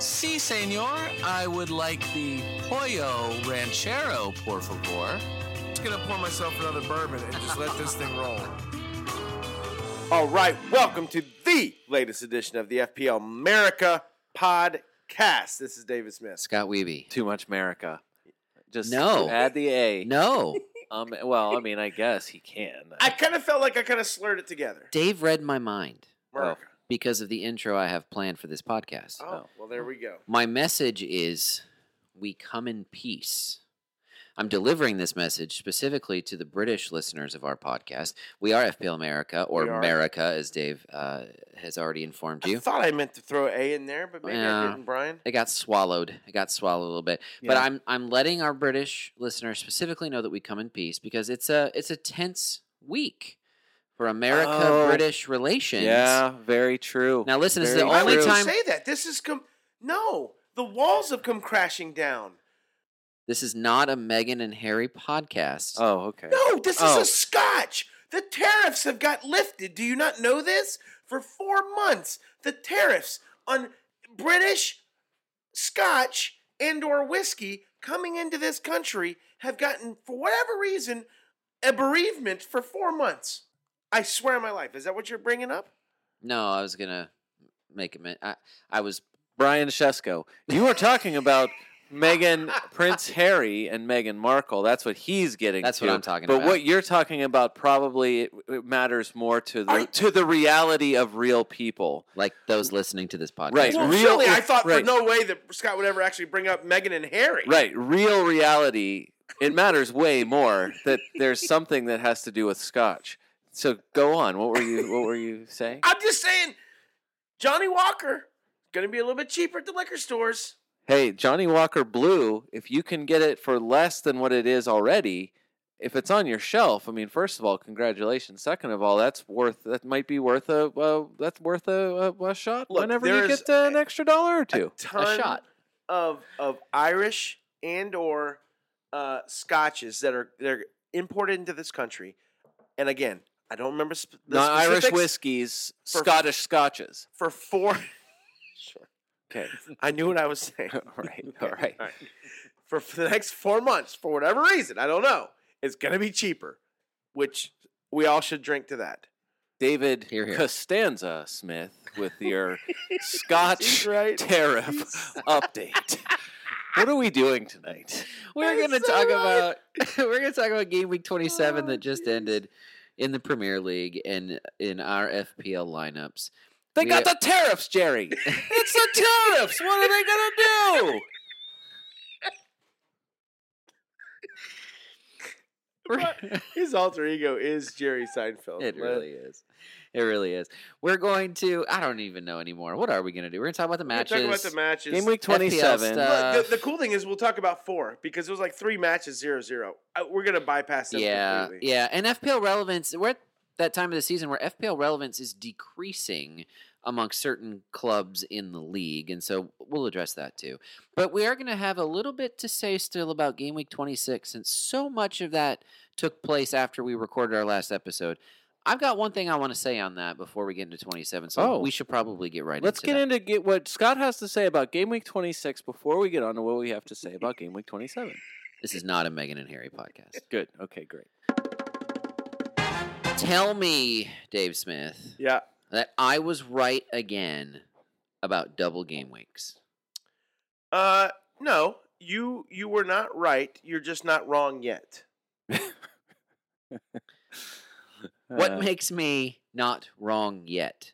Si, senor. I would like the Pollo Ranchero, por favor. I'm just going to pour myself another bourbon and just let this thing roll. All right. Welcome to the latest edition of the FPL America podcast. This is David Smith. Scott Wiebe. Too much America. Just no. Add the A. No. Well, I mean, I guess he can. I kind of felt like I kind of slurred it together. Dave read my mind. America. Oh. Because of the intro I have planned for this podcast. Oh, well, there we go. My message is, we come in peace. I'm delivering this message specifically to the British listeners of our podcast. We are FPL America, or America, as Dave has already informed you. I thought I meant to throw A in there, but maybe I didn't, Brian. It got swallowed. It got swallowed a little bit. Yeah. But I'm letting our British listeners specifically know that we come in peace, because it's a tense week. For America-British relations. Yeah, very true. Now, listen, this is the only time... I would say that. This is... No, the walls have come crashing down. This is not a Meghan and Harry podcast. Oh, okay. No, this is a Scotch. The tariffs have got lifted. Do you not know this? For 4 months, the tariffs on British Scotch and/or whiskey coming into this country have gotten, for whatever reason, a bereavement for 4 months. I swear on my life. Is that what you're bringing up? No, I was going to make a minute. I was... Brian Shesko. You were talking about Meghan, Prince Harry, and Meghan Markle. That's what he's getting to. That's what I'm talking about. But what you're talking about probably it matters more to the reality of real people. Like those listening to this podcast. Right. Well, really, I thought there's no way that Scott would ever actually bring up Meghan and Harry. Right. Real reality. It matters way more that there's something that has to do with Scotch. So go on. What were you saying? I'm just saying, Johnny Walker going to be a little bit cheaper at the liquor stores. Hey, Johnny Walker Blue, if you can get it for less than what it is already, if it's on your shelf, I mean, first of all, congratulations. Second of all, that's worth a shot. Look, whenever you get an extra dollar or two, a shot of Irish and or scotches that are imported into this country, and again. I don't remember not Irish whiskeys, Scottish scotches. For four... Sure. Okay. I knew what I was saying. All right. For the next 4 months, for whatever reason, I don't know, it's going to be cheaper, which we all should drink to that. David here. Costanza Smith with your Scotch tariff update. What are we doing tonight? We're going to talk about Game Week 27 that just ended. In the Premier League and in our FPL lineups. They got the tariffs, Jerry. It's the tariffs. What are they going to do? His alter ego is Jerry Seinfeld. It really is. We're going to... I don't even know anymore. What are we going to do? We're going to talk about the matches. We're talking about the matches. Game Week 27. The cool thing is we'll talk about four, because it was like three matches 0-0. We're going to bypass them completely. Yeah, and FPL relevance... We're at that time of the season where FPL relevance is decreasing amongst certain clubs in the league, and so we'll address that too. But we are going to have a little bit to say still about Game Week 26, since so much of that took place after we recorded our last episode. I've got one thing I want to say on that before we get into 27, so we should probably get right into it. Let's get into what Scott has to say about Game Week 26 before we get on to what we have to say about Game Week 27. This is not a Meghan and Harry podcast. Good. Okay, great. Tell me, Dave Smith, that I was right again about double game weeks. No, you were not right. You're just not wrong yet. What makes me not wrong yet?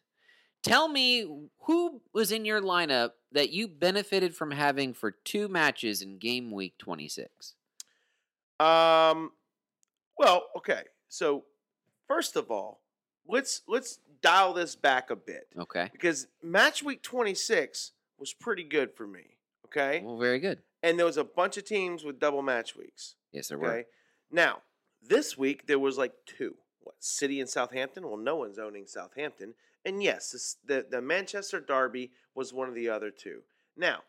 Tell me who was in your lineup that you benefited from having for two matches in game week 26. Well, okay. So first of all, let's dial this back a bit. Okay. Because match week 26 was pretty good for me. Okay. Well, very good. And there was a bunch of teams with double match weeks. Yes, there were. Now, this week there was like two. What, City and Southampton? Well, no one's owning Southampton. And yes, the Manchester derby was one of the other two. Now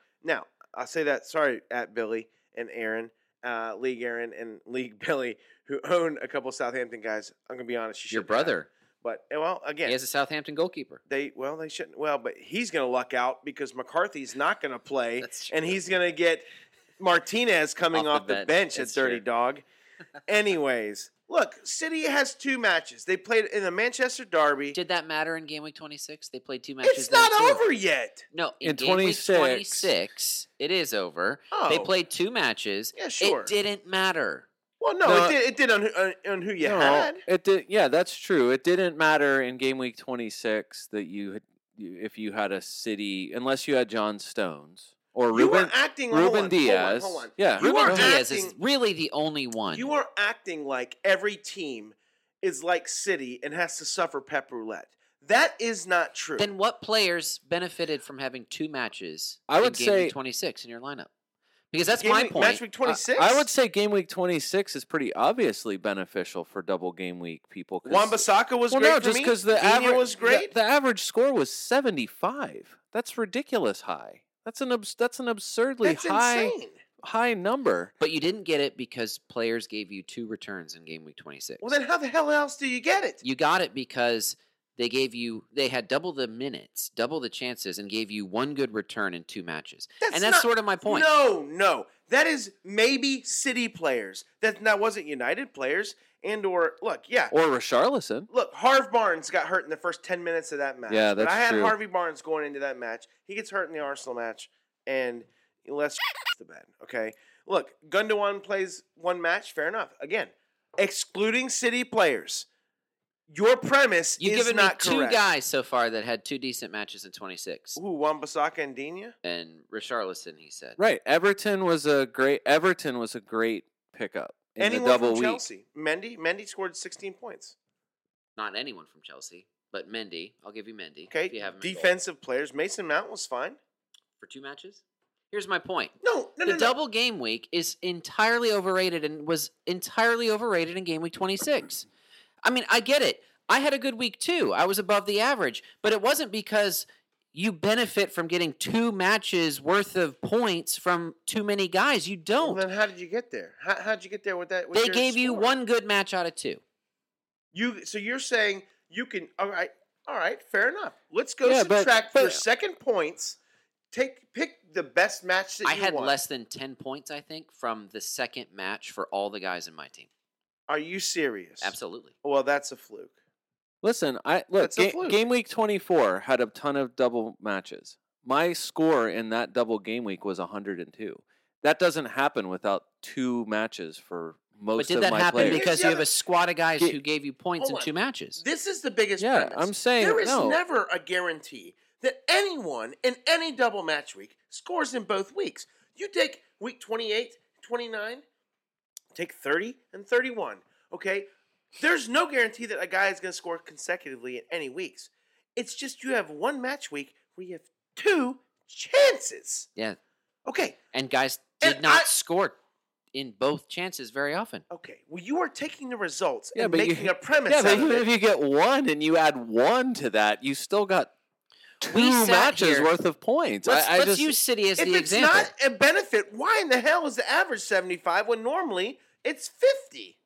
I say that. Sorry, at Billy and Aaron, League Aaron and League Billy, who own a couple Southampton guys. I'm gonna be honest. Your brother, but well, again, he has a Southampton goalkeeper. They shouldn't. Well, but he's gonna luck out because McCarthy's not gonna play, and he's gonna get Martinez coming off the bench at Dirty Dog. Anyways. Look, City has two matches. They played in the Manchester derby. Did that matter in game week 26? They played two matches. It's not over yet. No, in game week 26, it is over. Oh. They played two matches. Yeah, sure. It didn't matter. Well, no, it did on who you had. It did. Yeah, that's true. It didn't matter in game week 26 that if you had a City, unless you had John Stones. Or Ruben Diaz. Hold on. Yeah, Ruben Diaz is really the only one. You are acting like every team is like City and has to suffer pep roulette. That is not true. Then what players benefited from having two matches in game week 26 in your lineup? Because that's my point. Match week 26? I would say game week 26 is pretty obviously beneficial for double game week people. Wan-Bissaka was great for me. Just because the average score was 75. That's ridiculous high. That's an absurdly high number. But you didn't get it because players gave you two returns in game week 26. Well, then how the hell else do you get it? You got it because they had double the minutes, double the chances, and gave you one good return in two matches. That's sort of my point. No. That is maybe City players. That wasn't United players. Or Richarlison. Look, Harvey Barnes got hurt in the first 10 minutes of that match. Yeah, that's true. But I had Harvey Barnes going into that match. He gets hurt in the Arsenal match, and let's the bed. Okay, look, Gundogan plays one match. Fair enough. Again, excluding City players, your premise is not correct. You've given me two guys so far that had two decent matches in 26. Ooh, Wan-Bissaka and Dinya and Richarlison. He said right. Everton was a great pickup. Anyone from Chelsea? Mendy scored 16 points. Not anyone from Chelsea, but Mendy. I'll give you Mendy. Okay. If you have defensive players. Mason Mount was fine for two matches. Here's my point. No. Double game week is entirely overrated and was entirely overrated in game week 26. I mean, I get it. I had a good week too. I was above the average, but it wasn't because you benefit from getting two matches worth of points from too many guys. You don't. Well, then how did you get there? How did you get there with that? They gave you one good match out of two. So you're saying you can – all right, fair enough. Let's go subtract your second points. Pick the best match that you want. I had less than 10 points, I think, from the second match for all the guys in my team. Are you serious? Absolutely. Well, that's a fluke. Listen, game week 24 had a ton of double matches. My score in that double game week was 102. That doesn't happen without two matches for most of my players. But did that happen because you have a squad of guys who gave you points in two matches? This is the biggest premise. Yeah, I'm saying there is never a guarantee that anyone in any double match week scores in both weeks. You take week 28, 29, take 30, and 31, okay? There's no guarantee that a guy is going to score consecutively in any weeks. It's just you have one match week where you have two chances. Yeah. Okay. And guys did not score in both chances very often. Okay. Well, you are taking the results and making a premise out of it. Yeah, but even if you get one and you add one to that, you still got two matches worth of points. Let's use City as the example. If it's not a benefit, why in the hell is the average 75 when normally it's 50?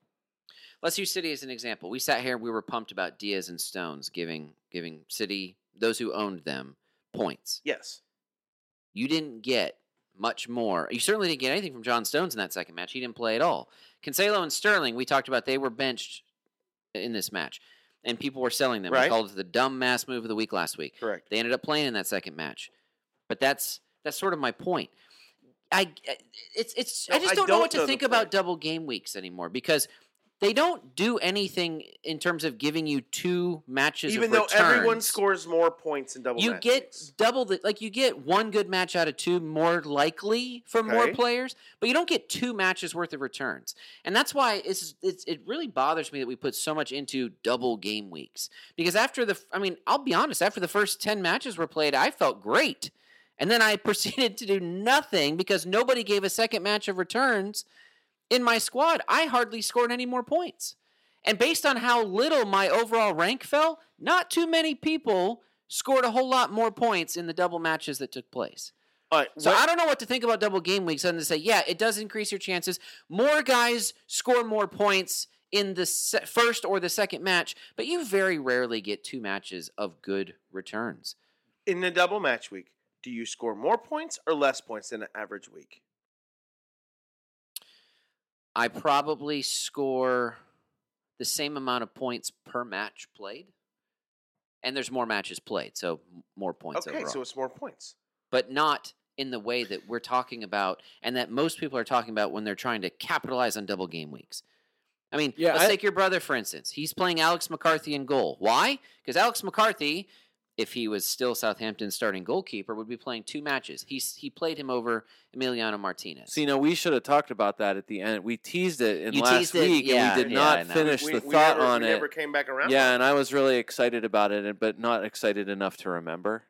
Let's use City as an example. We sat here and we were pumped about Diaz and Stones giving City, those who owned them, points. Yes. You didn't get much more. You certainly didn't get anything from John Stones in that second match. He didn't play at all. Cancelo and Sterling, we talked about, they were benched in this match. And people were selling them. Right. We called it the dumb mass move of the week last week. Correct. They ended up playing in that second match. But that's sort of my point. I just don't know what to think about double game weeks anymore because They don't do anything in terms of giving you two matches of returns. Even though everyone scores more points in double matches. You get double the... Like, you get one good match out of two more likely for more players, but you don't get two matches worth of returns. And that's why it really bothers me that we put so much into double game weeks. Because after the... I mean, I'll be honest. After the first 10 matches were played, I felt great. And then I proceeded to do nothing because nobody gave a second match of returns. In my squad, I hardly scored any more points. And based on how little my overall rank fell, not too many people scored a whole lot more points in the double matches that took place. All right, so I don't know what to think about double game weeks other than to say, yeah, it does increase your chances. More guys score more points in the first or the second match, but you very rarely get two matches of good returns. In the double match week, do you score more points or less points than an average week? I probably score the same amount of points per match played. And there's more matches played, so more points overall. Okay, so it's more points. But not in the way that we're talking about and that most people are talking about when they're trying to capitalize on double game weeks. I mean, let's take your brother, for instance. He's playing Alex McCarthy in goal. Why? Because Alex McCarthy, if he was still Southampton's starting goalkeeper, would be playing two matches. He played him over Emiliano Martinez. See, we should have talked about that at the end. We teased it last week, and we did not finish the thought on it. We never came back around. Yeah, and I was really excited about it, but not excited enough to remember.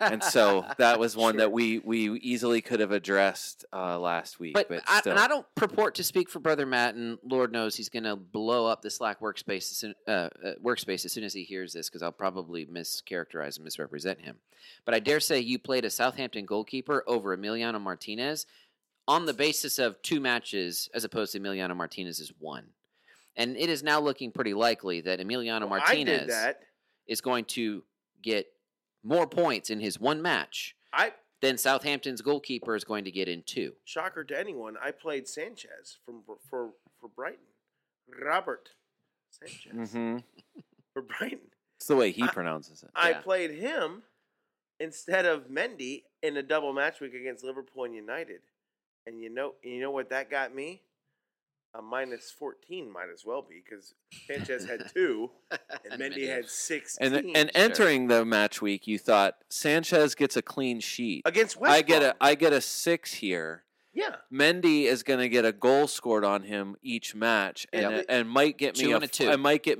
And so that was one that we easily could have addressed last week. But I don't purport to speak for Brother Matt, and Lord knows he's going to blow up the Slack workspace as soon as he hears this, because I'll probably mischaracterize and misrepresent him. But I dare say you played a Southampton goalkeeper over Emiliano Martinez on the basis of two matches as opposed to Emiliano Martinez's one. And it is now looking pretty likely that Emiliano Martinez is going to get more points in his one match than Southampton's goalkeeper is going to get in two. Shocker to anyone, I played Sanchez for Brighton. Robert Sanchez for Brighton. It's the way he pronounces it. I played him instead of Mendy in a double match week against Liverpool and United. And you know what that got me? A minus 14 might as well be, because Sanchez had two and Mendy had 16. And entering the match week, you thought, Sanchez gets a clean sheet. Against West Brom. I get a 6 here. Yeah. Mendy is going to get a goal scored on him each match and might get me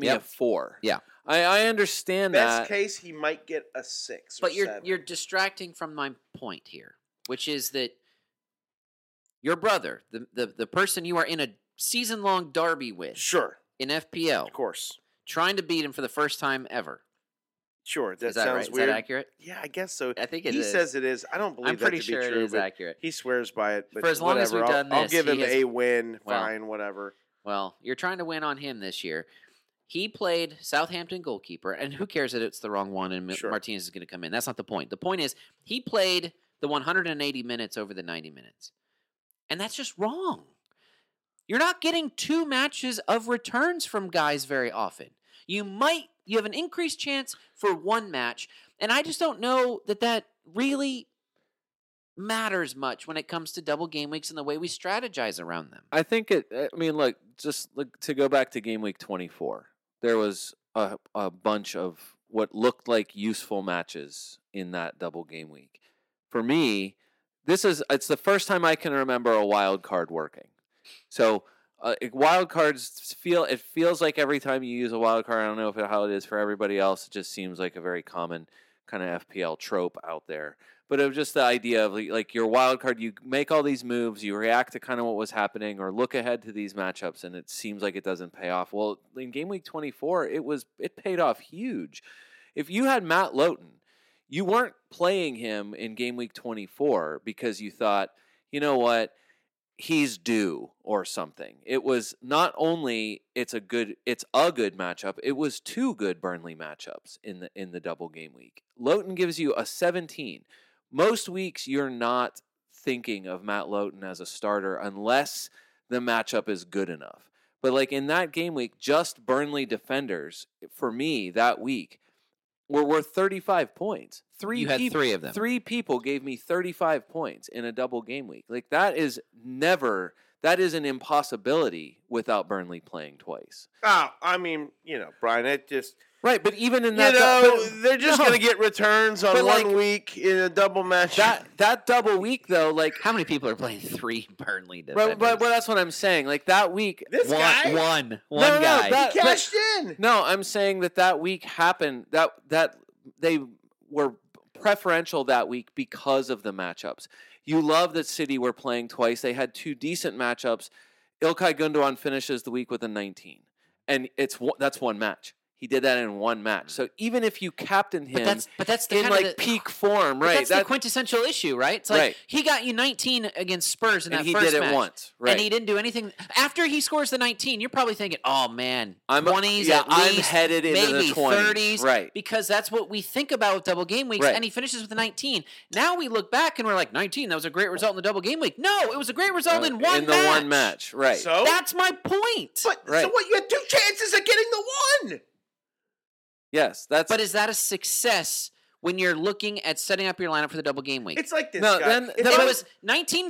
a 4. Yeah. I understand that. Best case, he might get a 6 or 7. But you're distracting from my point here, which is that your brother, the person you are in a season-long derby with. Sure. In FPL. Of course. Trying to beat him for the first time ever. Sure. That sounds right? Weird. Is that accurate? Yeah, I guess so. I think he says it is. I don't believe that to be true. I'm pretty sure it is accurate. He swears by it. But for as long as we've done this. I'll give him a win, fine, whatever. Well, you're trying to win on him this year. He played Southampton goalkeeper, and who cares that it's the wrong one and Martinez is going to come in? That's not the point. The point is he played the 180 minutes over the 90 minutes, and that's just wrong. You're not getting two matches of returns from guys very often. You have an increased chance for one match, and I just don't know that really matters much when it comes to double game weeks and the way we strategize around them. I think to go back to game week 24. There was a bunch of what looked like useful matches in that double game week. For me, it's the first time I can remember a wild card working. So wild cards feels like every time you use a wild card, I don't know how it is for everybody else. It just seems like a very common kind of FPL trope out there. But it was just the idea of like your wild card, you make all these moves, you react to kind of what was happening or look ahead to these matchups, and it seems like it doesn't pay off. Well, in game week 24, it paid off huge. If you had Matt Lowton, you weren't playing him in game week 24 because you thought, you know what, he's due or something. It was not only it's a good matchup, it was two good Burnley matchups in the double game week. Lowton gives you a 17. Most weeks you're not thinking of Matt Lowton as a starter unless the matchup is good enough. But like in that game week, just Burnley defenders for me that week were worth 35 points. You had three of them. Three people gave me 35 points in a double game week. Like that is never That is an impossibility without Burnley playing twice. Oh, I mean, you know, Brian, it just... Right, but even in that... You know, they're just going to get returns on one week in a double match. That double week, though, like... How many people are playing three Burnley defenders? Right, but that's what I'm saying. Like, that week... This guy? One guy. He cashed in. No, I'm saying that week happened... That they were preferential that week because of the matchups. You love that City were playing twice. They had two decent matchups. Ilkay Gundogan finishes the week with a 19. And that's one match. He did that in one match. So even if you captained him but that's the in kind like of the, peak form, right? That's the quintessential issue, right? It's like he got you 19 against Spurs in that first match. And he did it once, right? And he didn't do anything. After he scores the 19, you're probably thinking, oh, man, 20s at least. I'm headed into the 20s. Maybe 30s. Right. Because that's what we think about with double game weeks. Right. And he finishes with a 19. Now we look back and we're like, 19, that was a great result in the double game week. No, it was a great result in one match. In the one match, right. So that's my point. So what? You had two chances at getting the one. Yes, but is that a success when you're looking at setting up your lineup for the double game week? It's like this guy. It was 19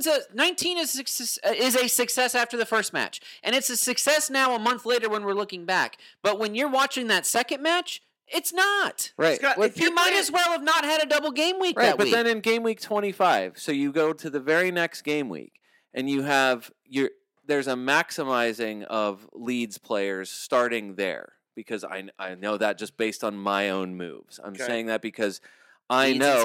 is a success after the first match, and it's a success now a month later when we're looking back. But when you're watching that second match, it's not. Right. You might as well have not had a double game week that week. But then in game week 25, so you go to the very next game week, and you have there's a maximizing of Leeds players starting there. Because I know that just based on my own moves. I'm saying that because I know Leeds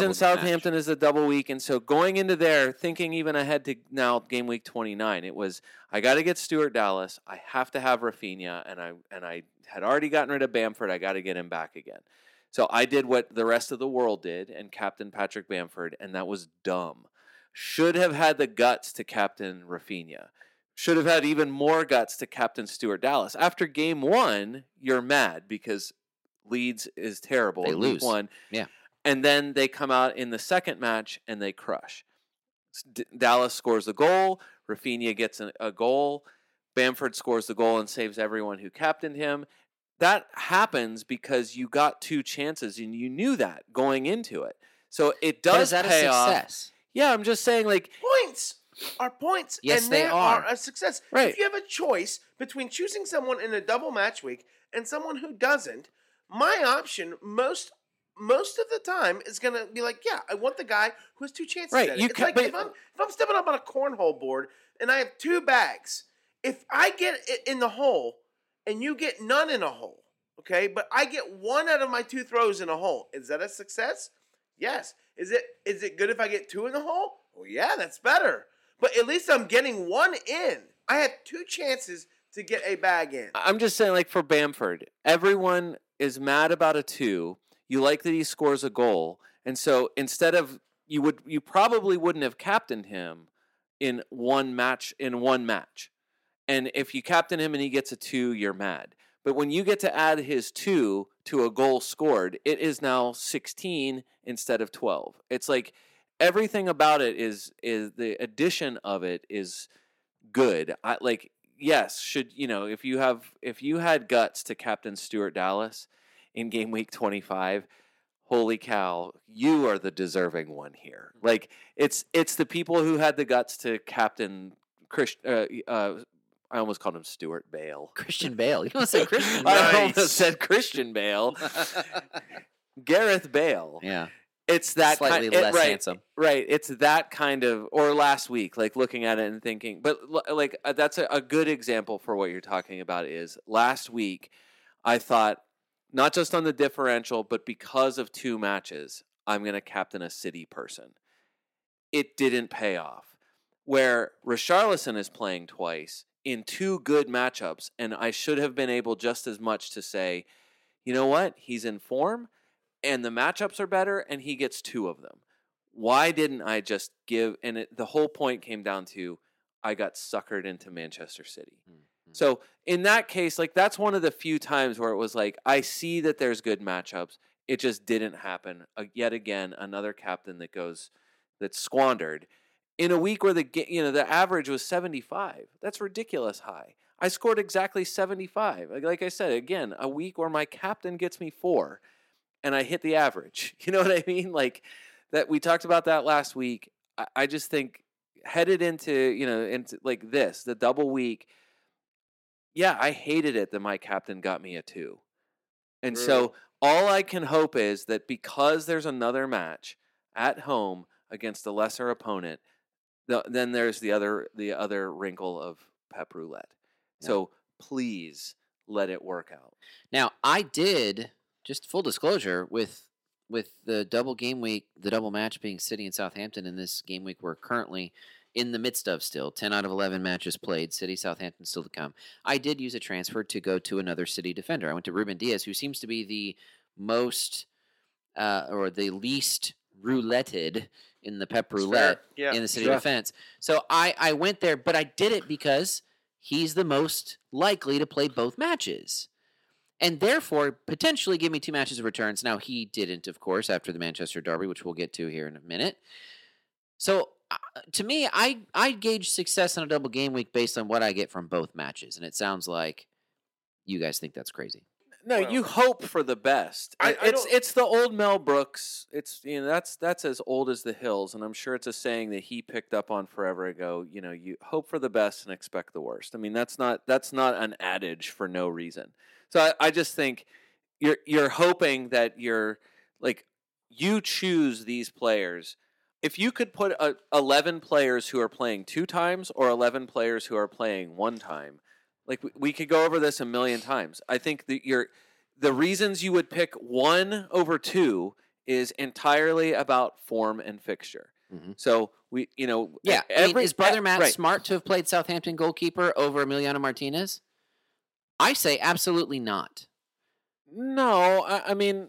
and Southampton is the double week. And so going into there, thinking even ahead to now game week 29, it was, I got to get Stuart Dallas. I have to have Raphinha. And I had already gotten rid of Bamford. I got to get him back again. So I did what the rest of the world did and captain Patrick Bamford. And that was dumb. Should have had the guts to captain Raphinha. Should have had even more guts to captain Stuart Dallas. After game one, you're mad because Leeds is terrible. They lose. One. Yeah. And then they come out in the second match and they crush. Dallas scores a goal. Raphinha gets a goal. Bamford scores the goal and saves everyone who captained him. That happens because you got two chances and you knew that going into it. So it does pay off. Is that a success? Yeah, I'm just saying like... Points! Are points, yes, and they are a success. Right. If you have a choice between choosing someone in a double match week and someone who doesn't, my option most of the time is going to be like, yeah, I want the guy who has two chances. Right. At it. It's like if I'm stepping up on a cornhole board and I have two bags, if I get it in the hole and you get none in a hole, okay, but I get one out of my two throws in a hole, is that a success? Yes. Is it good if I get two in the hole? Well, yeah, that's better. But at least I'm getting one in. I had two chances to get a bag in. I'm just saying, like, for Bamford, everyone is mad about a two. You like that he scores a goal. And so instead of you probably wouldn't have captained him in one match. And if you captain him and he gets a two, you're mad. But when you get to add his two to a goal scored, it is now 16 instead of 12. It's like... Everything about it is the addition of it is good. If you had guts to captain Stuart Dallas in game week 25, holy cow, you are the deserving one here. Like it's the people who had the guts to captain I almost called him Stuart Bale. Christian Bale. You almost said Christian Bale. I almost said Christian Bale. Gareth Bale. Yeah. It's that slightly kind, less handsome, right? It's that kind of, or last week, like looking at it and thinking, but like that's a good example for what you're talking about. Is last week, I thought not just on the differential, but because of two matches, I'm going to captain a City person. It didn't pay off. Where Richarlison is playing twice in two good matchups, and I should have been able just as much to say, you know what, he's in form. And the matchups are better, and he gets two of them. Why didn't I just give? And the whole point came down to I got suckered into Manchester City. Mm-hmm. So in that case, like that's one of the few times where it was like I see that there's good matchups. It just didn't happen. Yet again, another captain that's squandered in a week where the average was 75. That's ridiculous high. I scored exactly 75. Like I said, again, a week where my captain gets me 4. And I hit the average. You know what I mean? Like that we talked about that last week. I just think headed into, you know, into like this, the double week. Yeah, I hated it that my captain got me a 2. And so all I can hope is that because there's another match at home against a lesser opponent, then there's the other wrinkle of Pep Roulette. Yeah. So please let it work out. Now, I did, just full disclosure, with the double game week, the double match being City and Southampton in this game week we're currently in the midst of still. 10 out of 11 matches played. City, Southampton still to come. I did use a transfer to go to another City defender. I went to Ruben Dias, who seems to be the most or the least rouletted in the Pep Roulette in the City defense. So I went there, but I did it because he's the most likely to play both matches, and therefore potentially give me 2 matches of returns. Now, he didn't, of course, after the Manchester Derby, which we'll get to here in a minute. So, to me, I gauge success in a double game week based on what I get from both matches, and it sounds like you guys think that's crazy. No, well, you hope for the best. It's the old Mel Brooks. It's, you know, that's as old as the hills, and I'm sure it's a saying that he picked up on forever ago. You know, you hope for the best and expect the worst. I mean, that's not an adage for no reason. So I just think you're hoping that you're like, you choose these players. If you could put 11 players who are playing 2 times or 11 players who are playing 1 time, like we could go over this a million times. I think that the reasons you would pick 1 over 2 is entirely about form and fixture. Mm-hmm. So we, you know, is brother Matt smart to have played Southampton goalkeeper over Emiliano Martinez? I say absolutely not. No, I mean.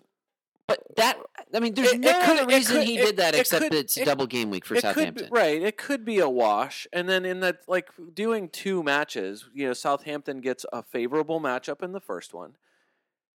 But that, I mean, there's no other reason he did that except it's a double game week for Southampton. Right. It could be a wash. And then in that, like, doing 2 matches, you know, Southampton gets a favorable matchup in the first one,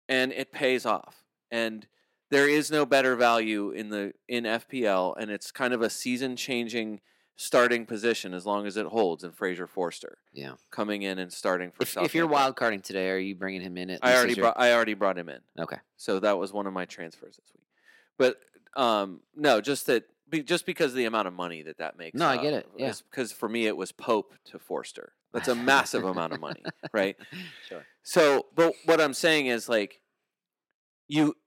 and it pays off. And there is no better value in FPL, and it's kind of a season-changing starting position as long as it holds in Fraser Forster. Yeah. Coming in and starting for Southampton. If you're wildcarding today, are you bringing him in? I already brought him in. Okay. So that was one of my transfers this week. But no, just because of the amount of money that makes. No, I get it. Yeah. Because for me, it was Pope to Forster. That's a massive amount of money, right? Sure. So, but what I'm saying is, like,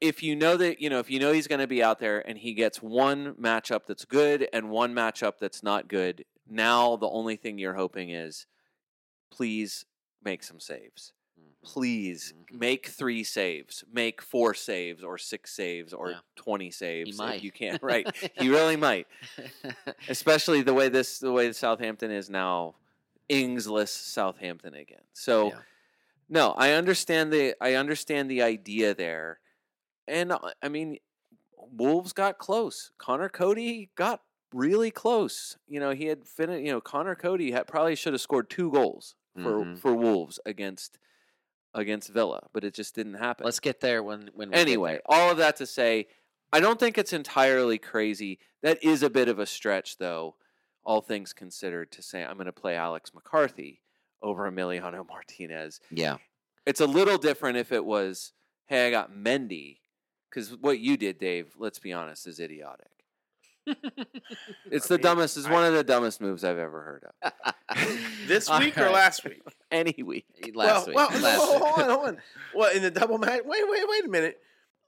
if you know he's going to be out there and he gets 1 matchup that's good and 1 matchup that's not good, now the only thing you're hoping is, please make some saves. Please make 3 saves, make 4 saves or 6 saves or 20 saves. He might. If you can't, right? He really might. Especially the way Southampton is now, Ings-less Southampton again. So no, I understand the idea there. And, I mean, Wolves got close. Conor Coady got really close. You know, he had finished, you know, Conor Coady probably should have scored 2 goals for Wolves against Villa, but it just didn't happen. Let's get there when we anyway, get there. All of that to say, I don't think it's entirely crazy. That is a bit of a stretch, though, all things considered, to say I'm going to play Alex McCarthy over Emiliano Martinez. Yeah. It's a little different if it was, hey, I got Mendy. Because what you did, Dave, let's be honest, is idiotic. It's the dumbest. It's one of the dumbest moves I've ever heard of. This week or last week? Any week. Last week. Hold on. Well, in the double match? Wait a minute.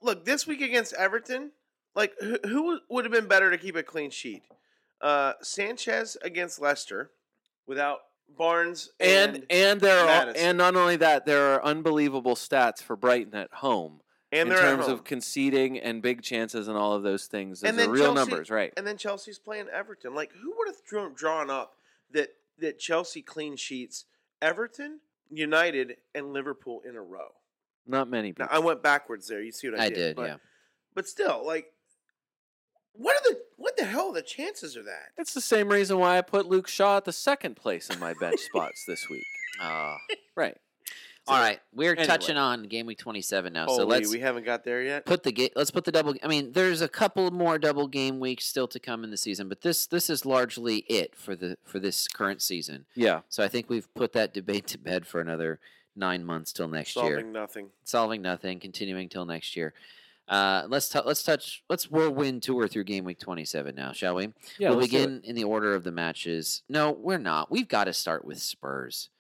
Look, this week against Everton, like, who would have been better to keep a clean sheet? Sanchez against Leicester without Barnes and there are, and not only that, there are unbelievable stats for Brighton at home. And in terms of conceding and big chances and all of those things, those are real numbers, right? And then Chelsea's playing Everton. Like, who would have drawn up that Chelsea clean sheets Everton, United, and Liverpool in a row? Not many people. Now, I went backwards there. You see what I did? I did. But still, like, what the hell are the chances of that? That's the same reason why I put Luke Shaw at the second place in my bench spots this week. Right. So, all right, we're touching on game week 27 now. Holy, so we haven't got there yet. Let's put the double. I mean, there's a couple more double game weeks still to come in the season, but this is largely it for this current season. Yeah. So I think we've put that debate to bed for another 9 months till next year. Solving nothing. Continuing till next year. Let's whirlwind tour through game week 27 now, shall we? Yeah, we'll begin in the order of the matches. No, we're not. We've got to start with Spurs.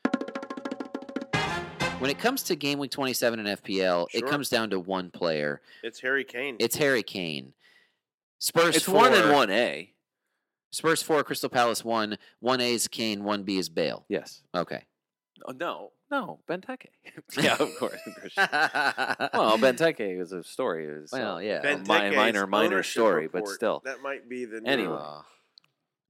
When it comes to game week 27 in FPL, it comes down to one player. It's Harry Kane. Spurs. It's 4 and 1A. Spurs 4, Crystal Palace 1. 1A is Kane, 1B is Bale. Yes. Okay. Oh, no, Benteke. Yeah, of course. Well, Benteke is a story. Is well, yeah, minor story, report. But still, that might be the new anyway.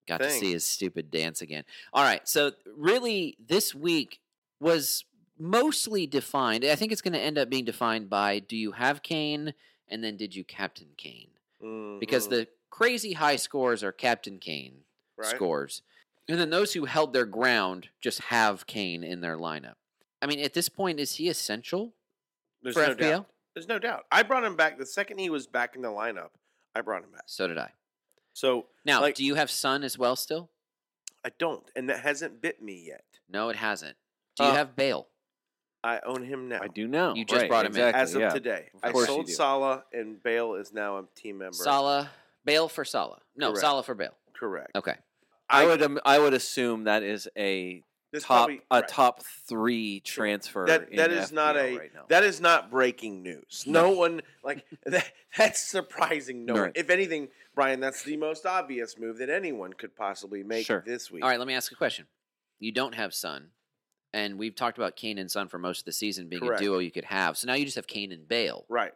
Got thing. To see his stupid dance again. All right, so really, this week was mostly defined. I think it's going to end up being defined by: do you have Kane, and then did you captain Kane? Mm-hmm. Because the crazy high scores are captain Kane scores. And then those who held their ground just have Kane in their lineup. I mean, at this point, is he essential for FPL? There's no doubt. I brought him back. The second he was back in the lineup, I brought him back. So did I. So now, do you have Son as well still? I don't, and that hasn't bit me yet. No, it hasn't. Do you have Bale? I own him now. I do now. You just brought him in. As of today. Of I sold Salah, and Bale is now a team member. Bale for Salah. No, correct. Salah for Bale. Correct. Okay. I would assume that is a top 3 transfer. That is FPL not a right that is not breaking news. No one that's surprising. No one. If anything, Brian, that's the most obvious move that anyone could possibly make this week. All right, let me ask a question. You don't have Son, and we've talked about Kane and Son for most of the season being a duo you could have. So now you just have Kane and Bale. Right.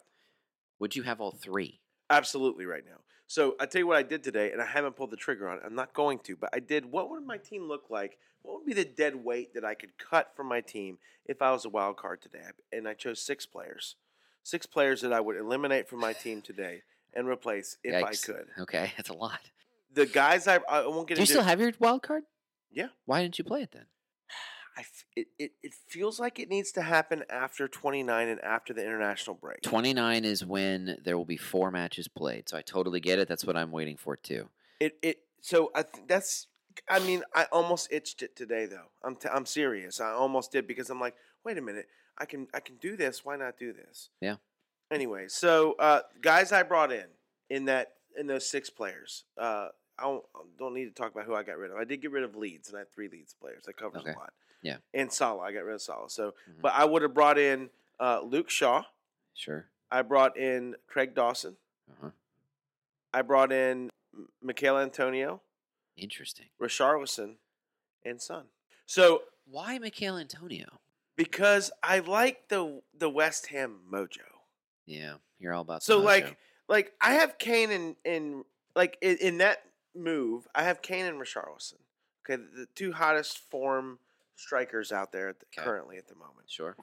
Would you have all 3? Absolutely right now. So I tell you what I did today, and I haven't pulled the trigger on it. I'm not going to, but I did. What would my team look like? What would be the dead weight that I could cut from my team if I was a wild card today? And I chose 6 players. 6 players that I would eliminate from my team today and replace if I could. Okay, that's a lot. The guys I won't get into. Do you still have your wild card? Yeah. Why didn't you play it then? It feels like it needs to happen after 29 and after the international break. 29 is when there will be 4 matches played, so I totally get it. That's what I'm waiting for too. I almost itched it today though. I'm serious. I almost did because I'm like, wait a minute, I can do this. Why not do this? Yeah. Anyway, so guys, I brought in those 6 players. I don't need to talk about who I got rid of. I did get rid of Leeds, and I had 3 Leeds players. That covers a lot. Yeah, and Salah. I got rid of Salah. So, but I would have brought in Luke Shaw. Sure. I brought in Craig Dawson. Uh-huh. I brought in Michail Antonio. Interesting. Richarlison and Son. So why Michail Antonio? Because I like the West Ham mojo. Yeah, you're all about. So the mojo. like I have Kane and like in that move, I have Kane and Richarlison. Okay, the 2 hottest form strikers out there currently at the moment. Sure.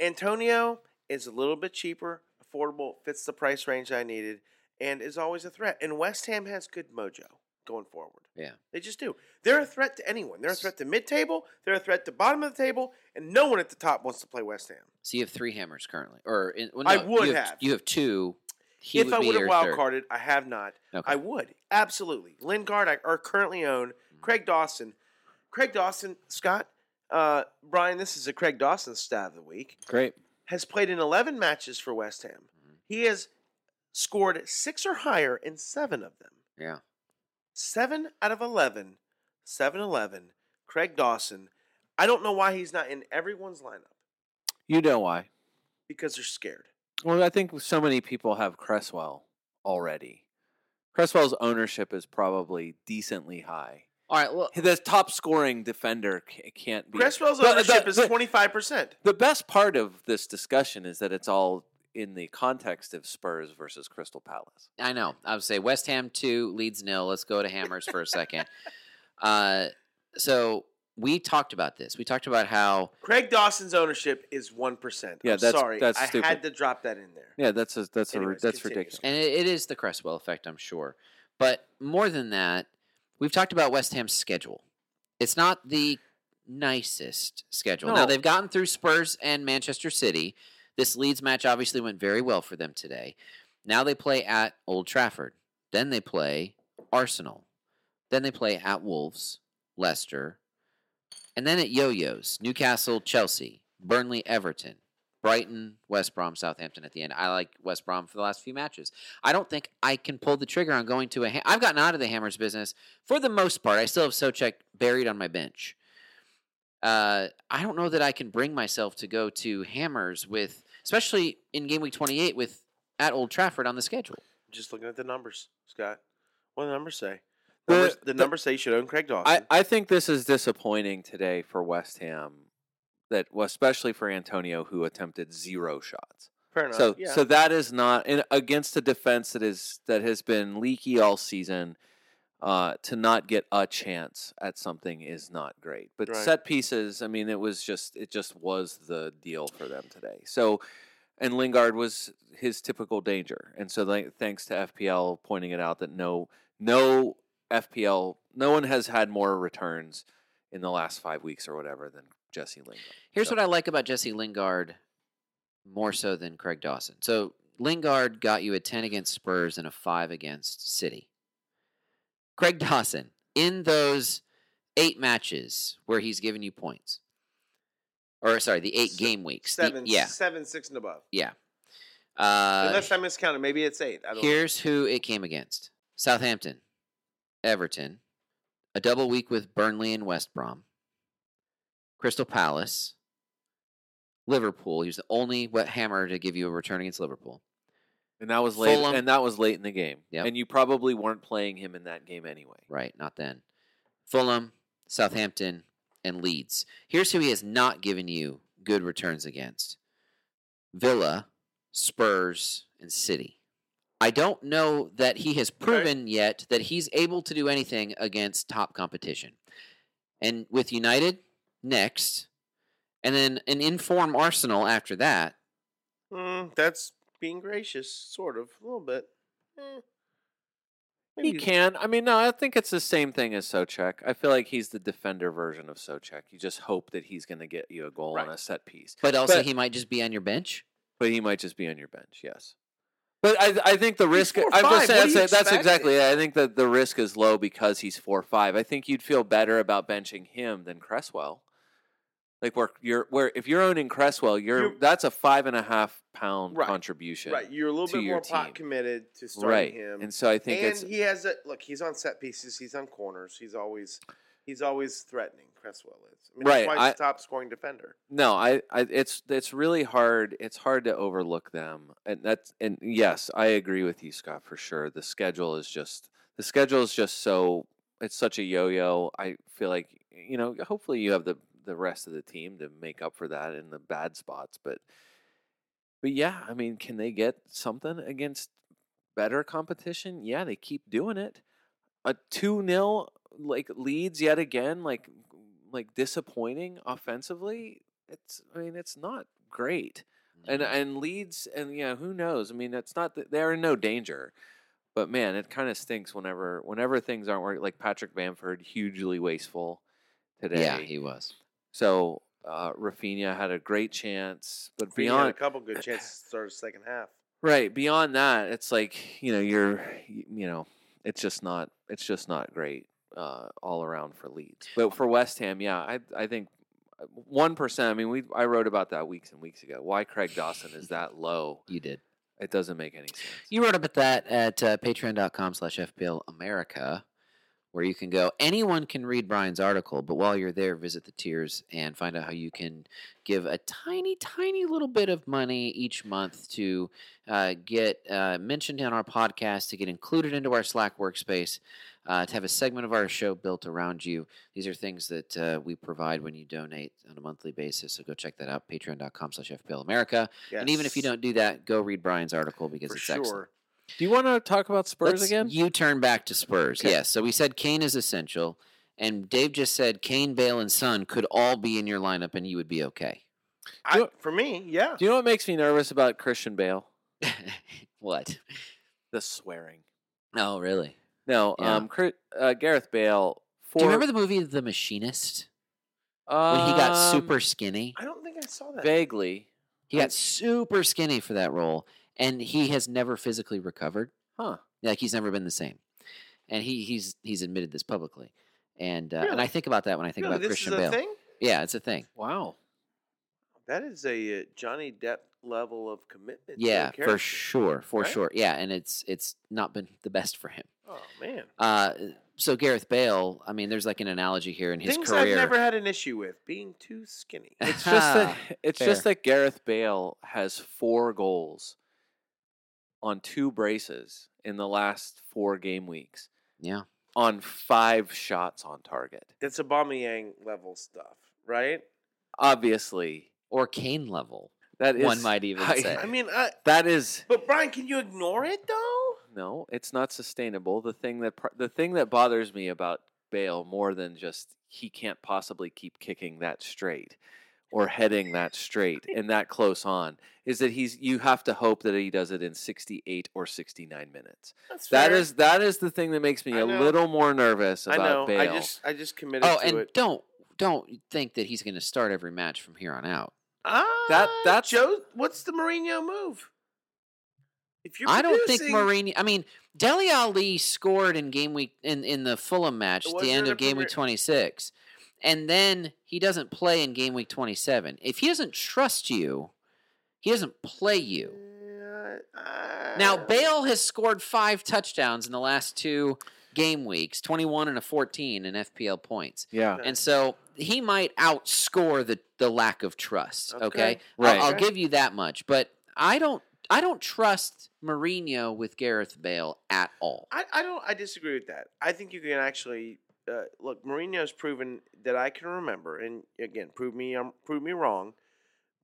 Antonio is a little bit cheaper, affordable, fits the price range I needed, and is always a threat. And West Ham has good mojo going forward. Yeah. They just do. They're a threat to anyone. They're a threat to mid-table. They're a threat to bottom of the table, and no one at the top wants to play West Ham. So you have 3 hammers currently. You have 2. If I would have wild-carded, I have not. Okay. I would. Absolutely. Lingard, I currently own. Craig Dawson, Scott, Brian, this is a Craig Dawson stat of the week. Great. Has played in 11 matches for West Ham. Mm-hmm. He has scored 6 or higher in 7 of them. Yeah. 7 out of 11, 7-11, Craig Dawson. I don't know why he's not in everyone's lineup. You know why? Because they're scared. Well, I think so many people have Cresswell already. Cresswell's ownership is probably decently high. All right, well, the top scoring defender can't be. Cresswell's ownership is 25%. The best part of this discussion is that it's all in the context of Spurs versus Crystal Palace. I know. I would say West Ham 2, Leeds 0. Let's go to Hammers for a second. So we talked about this. We talked about how Craig Dawson's ownership is 1%. Yeah, that's stupid. I had to drop that in there. Yeah, that's ridiculous. And it is the Cresswell effect, I'm sure. But more than that. We've talked about West Ham's schedule. It's not the nicest schedule. No. Now, they've gotten through Spurs and Manchester City. This Leeds match obviously went very well for them today. Now they play at Old Trafford. Then they play Arsenal. Then they play at Wolves, Leicester. And then at Yo-Yo's, Newcastle, Chelsea, Burnley, Everton, Brighton, West Brom, Southampton at the end. I like West Brom for the last few matches. I don't think I can pull the trigger on going to a... I've gotten out of the Hammers business for the most part. I still have Souček buried on my bench. I don't know that I can bring myself to go to Hammers with... Especially in game week 28 with at Old Trafford on the schedule. Just looking at the numbers, Scott. What do the numbers say? The numbers say you should own Craig Dawson. I think this is disappointing today for West Ham, that especially for Antonio, who attempted zero shots. Fair enough. So that is not against a defense that has been leaky all season. To not get a chance at something is not great. But right. Set pieces, I mean, it just was the deal for them today. So, and Lingard was his typical danger. And so thanks to FPL pointing it out that no one has had more returns in the last 5 weeks or whatever than Jesse Lingard. Here's what I like about Jesse Lingard more so than Craig Dawson. So Lingard got you a 10 against Spurs and a 5 against City. Craig Dawson, in those 8 matches where he's given you points, or sorry, the 8 game weeks. 7, 6, and above. Yeah. Unless I miscounted, maybe it's 8. Here's who it came against. Southampton, Everton, a double week with Burnley and West Brom, Crystal Palace, Liverpool. He was the only wet hammer to give you a return against Liverpool. And that was late. Fulham. And that was late in the game. Yep. And you probably weren't playing him in that game anyway. Right, not then. Fulham, Southampton, and Leeds. Here's who he has not given you good returns against: Villa, Spurs, and City. I don't know that he has proven yet that he's able to do anything against top competition. And with United next, and then an in-form Arsenal after that. That's being gracious, sort of, a little bit. Maybe he can. I mean, no, I think it's the same thing as Souček. I feel like he's the defender version of Souček. You just hope that he's going to get you a goal on a set piece. But he might just be on your bench. Yes. But I think the risk... I'm just saying that's exactly it. I think that the risk is low because he's 4-5. I think you'd feel better about benching him than Cresswell. Like if you're owning Cresswell, that's a 5.5 pound contribution. Right, you're a little bit more pot committed to starting him. And so I think he has he's on set pieces, he's on corners, he's always threatening. Cresswell is. I mean, that's why he's a top scoring defender. No, it's really hard. It's hard to overlook them, and yes, I agree with you, Scott, for sure. The schedule is just so, it's such a yo-yo. I feel like hopefully you have the rest of the team to make up for that in the bad spots. But yeah, I mean, can they get something against better competition? Yeah, they keep doing it. A 2-0 Leeds yet again, disappointing offensively. It's not great. And Leeds, and who knows? I mean, it's not that they're in no danger. But man, it kind of stinks whenever things aren't working. Like Patrick Bamford, hugely wasteful today. Yeah, he was. So Raphinha had a great chance, but beyond had a couple good chances to start the second half. Right, beyond that, it's like it's just not great all around for Leeds. But for West Ham, yeah, I think 1%. I mean, I wrote about that weeks and weeks ago. Why Craig Dawson is that low? You did. It doesn't make any sense. You wrote about that at patreon.com/FPL America. Where you can go, anyone can read Brian's article, but while you're there, visit the tiers and find out how you can give a tiny, tiny little bit of money each month to get mentioned in our podcast, to get included into our Slack workspace, to have a segment of our show built around you. These are things that we provide when you donate on a monthly basis, so go check that out, patreon.com/FPL America. Yes. And even if you don't do that, go read Brian's article because it's excellent. Do you want to talk about Spurs again? You turn back to Spurs, okay. Yes. So we said Kane is essential, and Dave just said Kane, Bale, and Son could all be in your lineup, and you would be okay. For me, yeah. Do you know what makes me nervous about Christian Bale? What? The swearing. Oh, really? No, yeah. Gareth Bale. Do you remember the movie The Machinist? When he got super skinny? I don't think I saw that. Vaguely. He got super skinny for that role. And he has never physically recovered. Huh. Like, he's never been the same. And he's admitted this publicly. And really? And I think about that when I think about Christian Bale. This is a thing? Yeah, it's a thing. Wow. That is a Johnny Depp level of commitment. Yeah, to for sure, for right? sure. Yeah, and it's not been the best for him. Oh man. So Gareth Bale, I mean, there's like an analogy here in his career. Things I've never had an issue with being too skinny. It's just that Gareth Bale has 4 goals on 2 braces in the last 4 game weeks. Yeah. On 5 shots on target. It's Aubameyang level stuff, right? Obviously. Or Kane level. That is, one might even say. I mean, that is. But Brian, can you ignore it though? No, it's not sustainable. The thing that bothers me about Bale more than just he can't possibly keep kicking that straight or heading that straight and that close on is that you have to hope that he does it in 68 or 69 minutes. That's fair. That is the thing that makes me a little more nervous about Bale. I just committed to it. Oh, and don't think that he's going to start every match from here on out. That's Joe. What's the Mourinho move? I don't think Mourinho. I mean, Dele Alli scored in game week in the Fulham match at the end of game week 26, and then he doesn't play in game week 27. If he doesn't trust you, he doesn't play you. Now Bale has scored 5 touchdowns in the last 2 game weeks, 21 and a 14 in FPL points. Yeah, and so he might outscore the lack of trust. Okay? Right. I'll give you that much, but I don't trust Mourinho with Gareth Bale at all. I disagree with that. I think you can actually look. Mourinho's proven that I can remember, and again, prove me wrong.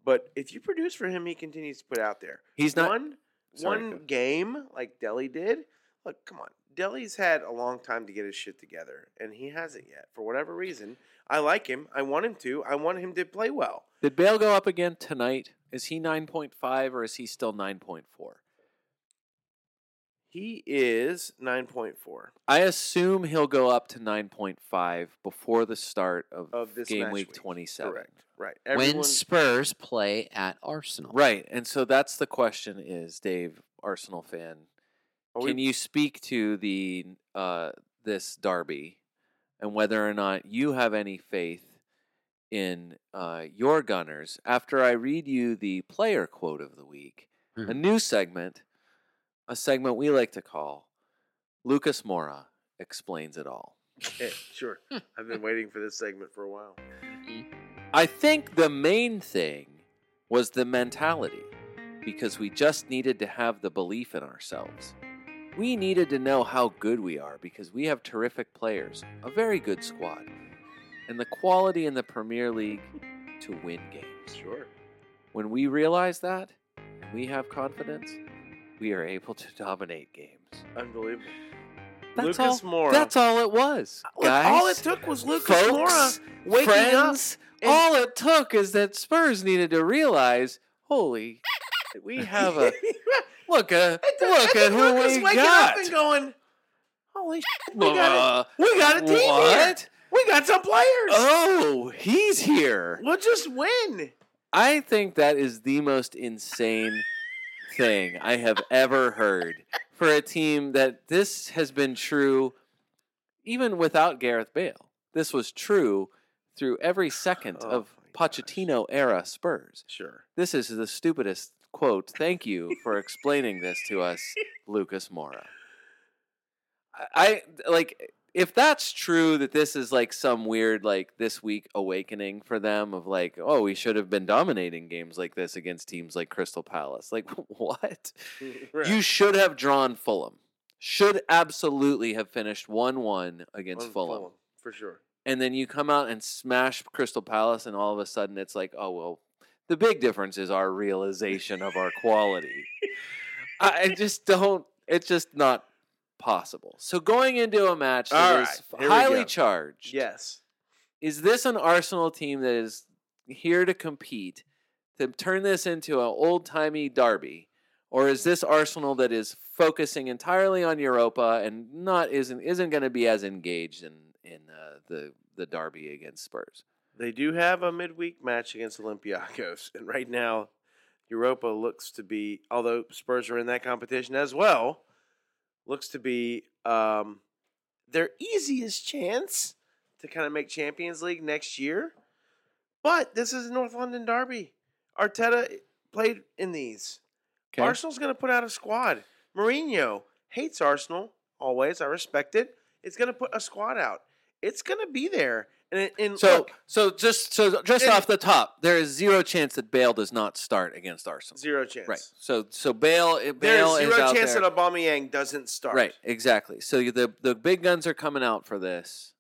But if you produce for him, he continues to put out there. He's not one game like Dele did. Look, come on, Dele's had a long time to get his shit together, and he hasn't yet for whatever reason. I like him. I want him to. I want him to play well. Did Bale go up again tonight? Is he 9.5 or is he still 9.4? He is 9.4. I assume he'll go up to 9.5 before the start of this game week 27. Correct. Right. When Spurs play at Arsenal. Right. And so that's the question is, Dave, Arsenal fan, can you speak to the this derby and whether or not you have any faith in your Gunners, after I read you the player quote of the week, a new segment, a segment we like to call Lucas Mora Explains It All. Hey, sure. I've been waiting for this segment for a while. I think the main thing was the mentality, because we just needed to have the belief in ourselves. We needed to know how good we are, because we have terrific players, a very good squad, and the quality in the Premier League to win games. Sure. When we realize that, we have confidence, we are able to dominate games. Unbelievable. That's Lucas Moura. That's all it was, guys. All it took was Lucas Moura waking up. All it took is that Spurs needed to realize, holy, we have a look at who we got. Waking up and going, holy shit, we got a team here. We got some players. Oh, he's here. We'll just win. I think that is the most insane thing I have ever heard for a team that this has been true even without Gareth Bale. This was true through every second of Pochettino-era Spurs. Sure. This is the stupidest quote. Thank you for explaining this to us, Lucas Moura. If that's true, that this is like some weird, like this week awakening for them of like, oh, we should have been dominating games like this against teams like Crystal Palace. Like, what? Right. You should have drawn Fulham. Should absolutely have finished 1-1 against Fulham. For sure. And then you come out and smash Crystal Palace, and all of a sudden it's like, oh, well, the big difference is our realization of our quality. It's just not possible. So going into a match that is highly charged. Yes. Is this an Arsenal team that is here to compete, to turn this into an old-timey derby, or is this Arsenal that is focusing entirely on Europa and isn't going to be as engaged in the derby against Spurs? They do have a midweek match against Olympiacos, and right now Europa looks to be, although Spurs are in that competition as well, looks to be their easiest chance to kind of make Champions League next year. But this is North London derby. Arteta played in these. Okay. Arsenal's going to put out a squad. Mourinho hates Arsenal always. I respect it. It's going to put a squad out. It's going to be there. And so, look, so just off the top, there is zero chance that Bale does not start against Arsenal. Zero chance. Right. So Bale there is zero chance that Aubameyang doesn't start. Right. Exactly. So the big guns are coming out for this.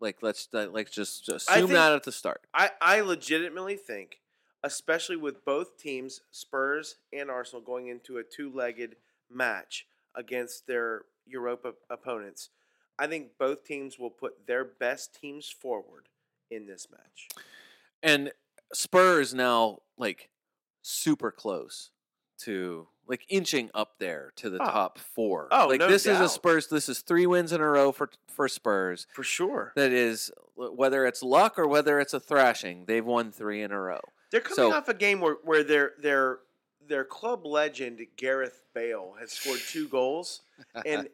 Like let's just assume that at the start. I legitimately think, especially with both teams, Spurs and Arsenal, going into a two-legged match against their Europa opponents, I think both teams will put their best teams forward in this match. And Spurs now, like, super close to, like, inching up there to the top four. Oh, like, no this doubt. Is a Spurs. This is 3 wins in a row for Spurs. For sure. That is, whether it's luck or whether it's a thrashing, they've won 3 in a row. They're coming off a game where their club legend, Gareth Bale, has scored 2 goals. and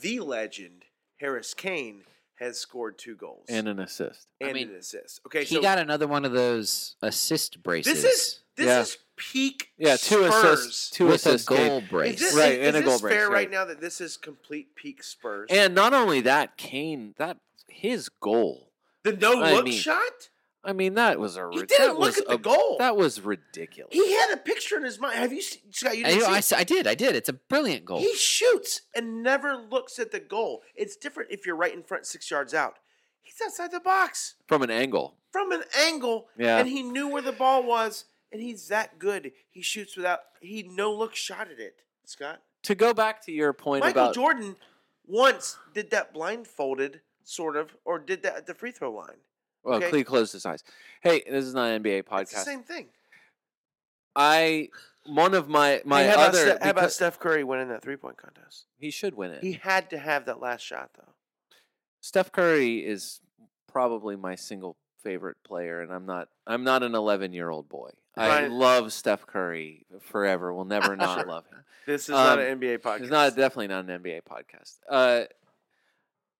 the legend, Harris Kane, has scored 2 goals. And an assist. An assist. Okay, he got another one of those assist braces. This is peak Spurs. Assists. 2 assists. Goal brace. Is this fair right now that this is complete peak Spurs? And not only that, Kane, his goal. The no-look shot? I mean, that was a ridiculous. He didn't look at the goal. That was ridiculous. He had a picture in his mind. Have you seen, Scott? You didn't see it? I did. It's a brilliant goal. He shoots and never looks at the goal. It's different if you're right in front, 6 yards out. He's outside the box. From an angle. Yeah. And he knew where the ball was, and he's that good. He shoots without – he no-look shot at it, Scott. To go back to your point Michael Jordan once did that blindfolded, sort of, or did that at the free throw line. Well, okay. Clee closed his eyes. Hey, this is not an NBA podcast. It's the same thing. How about Steph Curry winning that three-point contest? He should win it. He had to have that last shot, though. Steph Curry is probably my single favorite player, and I'm not an 11-year-old boy. I love Steph Curry forever. We'll never not love him. This is not an NBA podcast. It's definitely not an NBA podcast.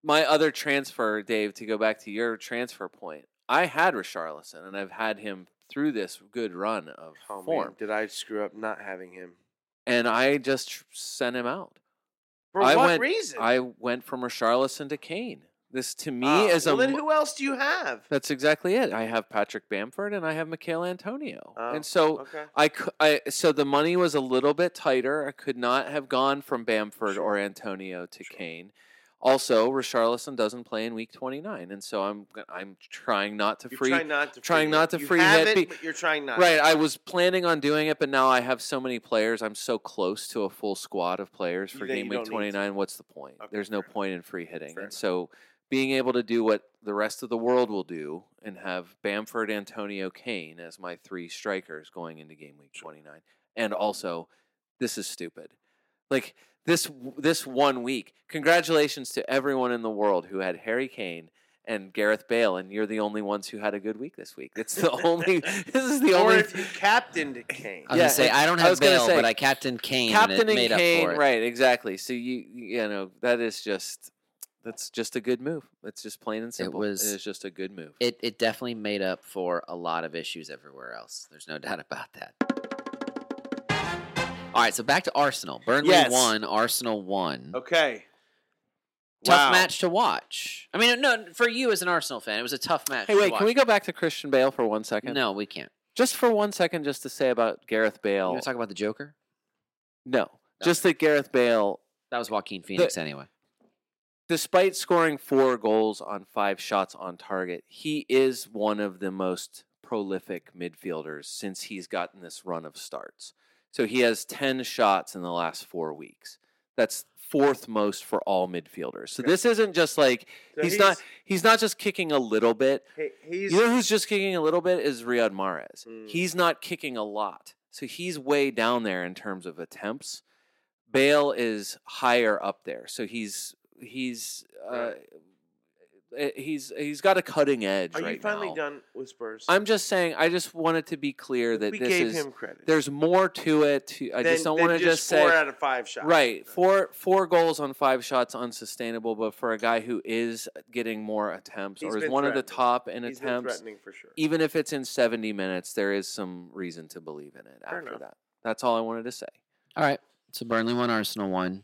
My other transfer, Dave, to go back to your transfer point, I had Richarlison, and I've had him through this good run of form. Man, did I screw up not having him? And I just sent him out. For what reason? I went from Richarlison to Kane. This, to me, is a... Well, then who else do you have? That's exactly it. I have Patrick Bamford, and I have Mikhail Antonio. Oh, and so okay. So the money was a little bit tighter. I could not have gone from Bamford or Antonio to Kane. Also, Richarlison doesn't play in week 29, and so I'm trying not to free. You're trying not. Right, I was planning on doing it, but now I have so many players. I'm so close to a full squad of players for game week 29. What's the point? Okay, there's no point in free hitting, and so being able to do what the rest of the world will do and have Bamford, Antonio, Kane as my 3 strikers going into game week 29, and also this is stupid, like. This 1 week, congratulations to everyone in the world who had Harry Kane and Gareth Bale, and you're the only ones who had a good week this week. It's the only. This is the only. Or if you captained Kane. I was gonna say I don't have Bale, but I captained Kane. Captaining Kane made up for it. Right? Exactly. So you know that is just a good move. It's just plain and simple. It is just a good move. It definitely made up for a lot of issues everywhere else. There's no doubt about that. All right, so back to Arsenal. Burnley won, Arsenal won. Okay. Tough match to watch. I mean, no, for you as an Arsenal fan, it was a tough match to watch. Hey, wait, can we go back to Christian Bale for 1 second? No, we can't. Just for 1 second, just to say about Gareth Bale. You want to talk about the Joker? No. Just that Gareth Bale. That was Joaquin Phoenix anyway. Despite scoring 4 goals on 5 shots on target, he is one of the most prolific midfielders since he's gotten this run of starts. So he has 10 shots in the last 4 weeks. That's 4th most for all midfielders. So this isn't just like he's not just kicking a little bit. You know who's just kicking a little bit is Riyad Mahrez. He's not kicking a lot. So he's way down there in terms of attempts. Bale is higher up there. So he's He's got a cutting edge. Are you finally done with Spurs? I'm just saying. I just wanted to be clear that we gave him credit. There's more to it. I just don't want to just say 4 out of 5 shots. Right, four goals on 5 shots unsustainable. But for a guy who is getting more attempts, or is one of the top in attempts, he's been threatening for sure. Even if it's in 70 minutes, there is some reason to believe in it. After that, that's all I wanted to say. All right. So Burnley won, Arsenal won.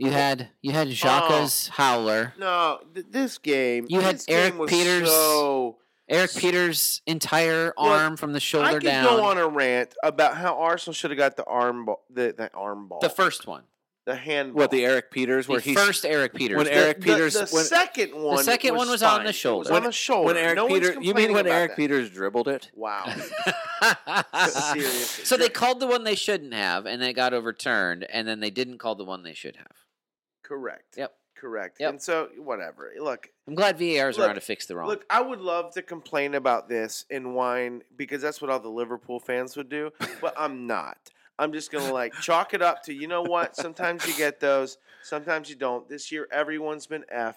You had Xhaka's howler. No, this game. You had Eric Peters' entire arm from the shoulder down. I could go on a rant about how Arsenal should have got the arm ball. The arm ball. The first one. The handball. What, the Eric Peters? First Eric Peters. The second one was on the shoulder. You mean when Eric Peters dribbled it? Wow. Seriously. So they called the one they shouldn't have, and they got overturned, and then they didn't call the one they should have. Correct. Yep. And so, whatever. Look. I'm glad VARs are around to fix the wrong. Look, I would love to complain about this and whine, because that's what all the Liverpool fans would do, but I'm not. I'm just going to chalk it up to, you know what? Sometimes you get those. Sometimes you don't. This year, everyone's been effed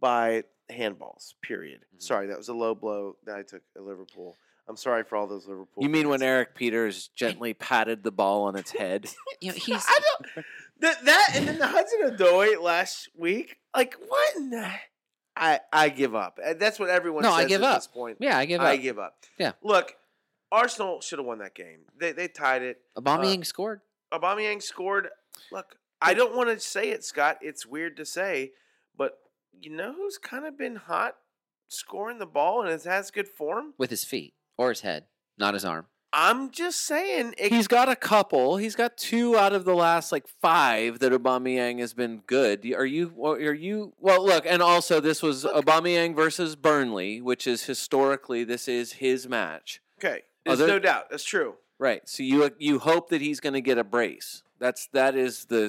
by handballs, period. Mm-hmm. Sorry, that was a low blow that I took at Liverpool. I'm sorry for all those Liverpool fans. You mean when Eric Peters gently patted the ball on its head? And then the Hudson Odoi last week. What in the... I give up. That's what everyone says at this point. Yeah, I give up. Yeah. Look. Arsenal should have won that game. They tied it. Aubameyang scored. Look, I don't want to say it, Scott. It's weird to say, but you know who's kind of been hot scoring the ball and has good form? With his feet or his head, not his arm. I'm just saying. He's got a couple. He's got 2 out of the last 5 that Aubameyang has been good. Well, look, and also this was Aubameyang versus Burnley, which is historically this is his match. Okay. There's no doubt. That's true. Right. So you hope that he's going to get a brace. That's the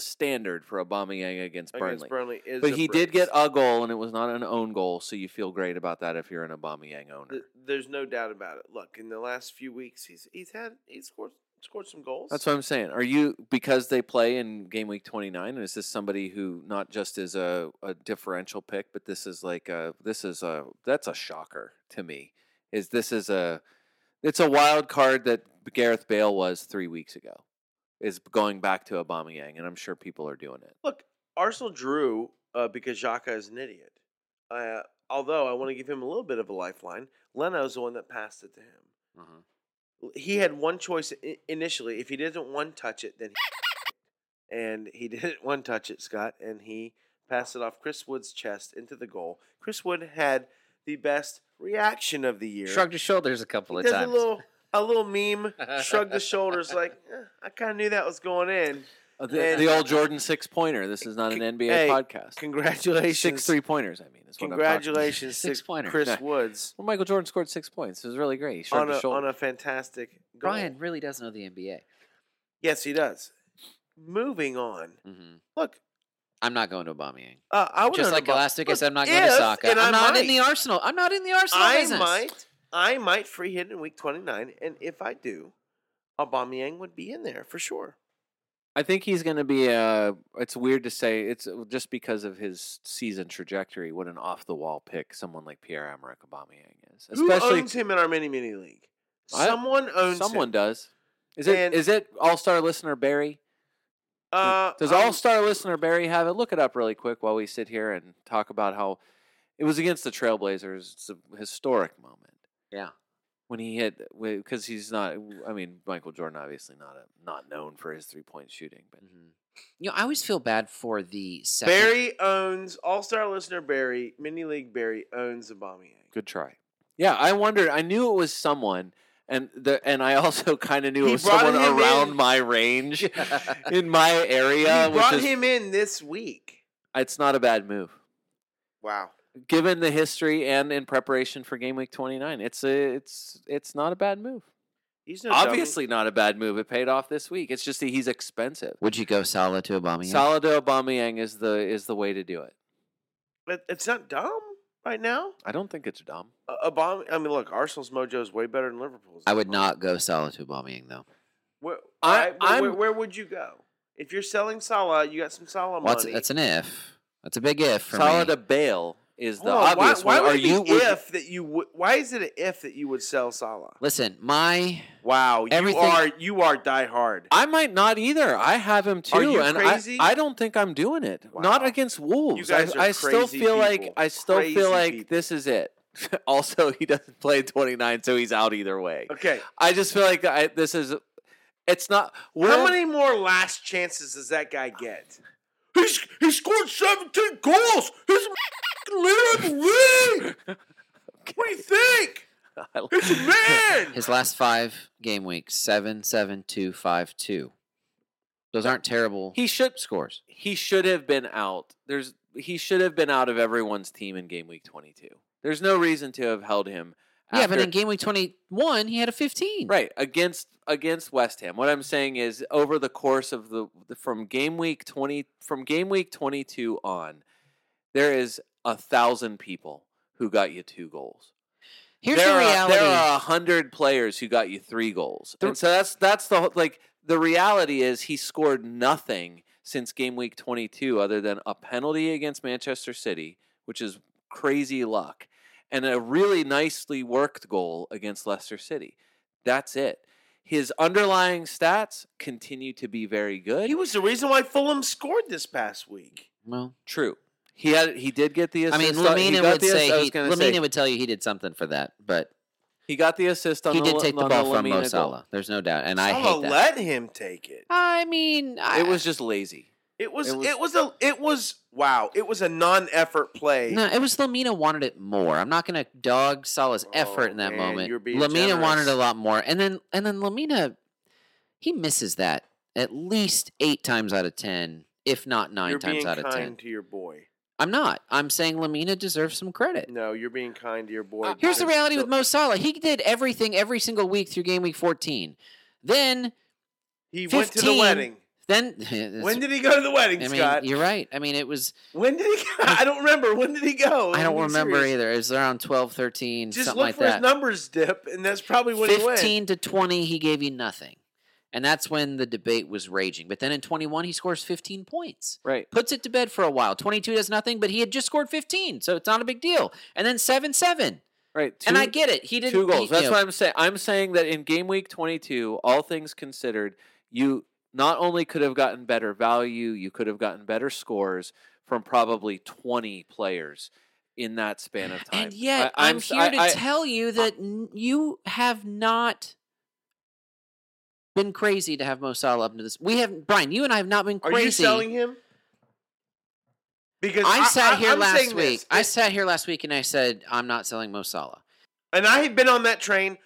standard for Aubameyang against Burnley. But he did get a goal, and it was not an own goal, so you feel great about that if you're an Aubameyang owner. There's no doubt about it. Look, in the last few weeks, he's scored some goals. That's what I'm saying. Are you, because they play in game week 29? Is this somebody who not just is a differential pick, but that's a shocker to me? It's a wild card that Gareth Bale was 3 weeks ago, is going back to Aubameyang, and I'm sure people are doing it. Look, Arsenal drew because Xhaka is an idiot. Although I want to give him a little bit of a lifeline. Leno's the one that passed it to him. Mm-hmm. He had one choice initially. If he didn't one touch it, then he and he didn't one touch it, Scott, and he passed it off Chris Wood's chest into the goal. Chris Wood had the best reaction of the year. Shrugged his shoulders a couple of times. A little meme. Shrugged the shoulders I kind of knew that was going in. The old Jordan 6-pointer. This is not an NBA podcast. Congratulations. 6 3-pointers, is what I'm talking about. Congratulations, 6-pointer. Chris Woods. Well, Michael Jordan scored 6 points. It was really great. He shrugged his shoulders. On a fantastic goal. Brian really does know the NBA. Yes, he does. Moving on. Mm-hmm. Look. I'm not going to Aubameyang. I said, I'm not going to Saka. I'm not in the Arsenal business. I might free hit in week 29, and if I do, Aubameyang would be in there for sure. I think he's going to be it's weird to say. It's just because of his season trajectory. What an off-the-wall pick someone like Pierre-Emerick Aubameyang is. Especially, who owns him in our mini-mini league? Someone owns him. Someone does. Is it all-star listener Barry? Does all-star listener Barry have it? Look it up really quick while we sit here and talk about how it was against the Trailblazers. It's a historic moment. Yeah, when he hit, because he's not. I mean, Michael Jordan obviously not known for his 3-point shooting, but I always feel bad for the second. Barry owns all-star listener Barry. Mini league Barry owns Aubameyang. Good try. Yeah, I wondered. I knew it was someone. And I also kind of knew it was someone around my range, in my area. He brought him in this week. It's not a bad move. Wow. Given the history and in preparation for game week 29, it's not a bad move. He's obviously not a bad move. It paid off this week. It's just that he's expensive. Would you go Salah to Aubameyang? Salah to Aubameyang is the way to do it. But it's not dumb. Right now? I don't think it's dumb. Look, Arsenal's mojo is way better than Liverpool's. I would not go Salah to Aubameyang, though. Where would you go? If you're selling Salah, you got some Salah money. That's an if. That's a big if for me. Salah to Bale is the obvious one. Why is it an if that you would sell Salah? Listen, you are diehard. I might not either. I have him too. Are you crazy? I don't think I'm doing it. Wow. Not against Wolves. You guys are I still feel like this is it. Also, he doesn't play 29, so he's out either way. Okay. I just feel like this is. It's not. How many more last chances does that guy get? He scored 17 goals. He's a leader in the league. What do you think? It's a man. His last 5 game weeks, 7, 7, 2, 5, 2. Those aren't terrible. Scores. He should have been out. He should have been out of everyone's team in game week 22. There's no reason to have held him. Yeah, but in game week 21, he had a 15. Right, against West Ham. What I'm saying is, over the course of from game week 22 on, there is 1,000 people who got you 2 goals. Here's the reality: there are 100 players who got you 3 goals, and so that's the reality is he scored nothing since game week 22, other than a penalty against Manchester City, which is crazy luck, and a really nicely worked goal against Leicester City. That's it. His underlying stats continue to be very good. He was the reason why Fulham scored this past week. Well, true. He did get the assist. I mean, Lamina would tell you he did something for that, but he got the assist on the Lamina goal. He did take the ball from Mo Salah. There's no doubt, and I hate that. Let him take it. I mean, it was just lazy. It was a non-effort play. No, it was Lamina wanted it more. I'm not going to dog Salah's effort in that moment. Lamina wanted it a lot more. And then Lamina, he misses that at least 8 times out of 10, if not 9 times out of 10. You're being kind to your boy. I'm not. I'm saying Lamina deserves some credit. No, you're being kind to your boy. Here's the reality with Mo Salah. He did everything every single week through game week 14. Then he went to the wedding. When did he go to the wedding, Scott? You're right. I mean, it was... When did he go? I don't remember. When did he go? I don't remember either. It was around 12, 13, something like that. Just look for his numbers dip, and that's probably when he went. 15 to 20, he gave you nothing. And that's when the debate was raging. But then in 21, he scores 15 points. Right. Puts it to bed for a while. 22 does nothing, but he had just scored 15, so it's not a big deal. And then 7-7. Right. And I get it. He didn't... 2 goals. That's what I'm saying. I'm saying that in game week 22, all things considered, you... not only could have gotten better value, you could have gotten better scores from probably 20 players in that span of time. And yet, I'm here to tell you that you have not been crazy to have Mo Salah up into this. We have, Brian, you and I have not been crazy. Are you selling him? Because I sat here last week and I said, I'm not selling Mo Salah. And I have been on that train.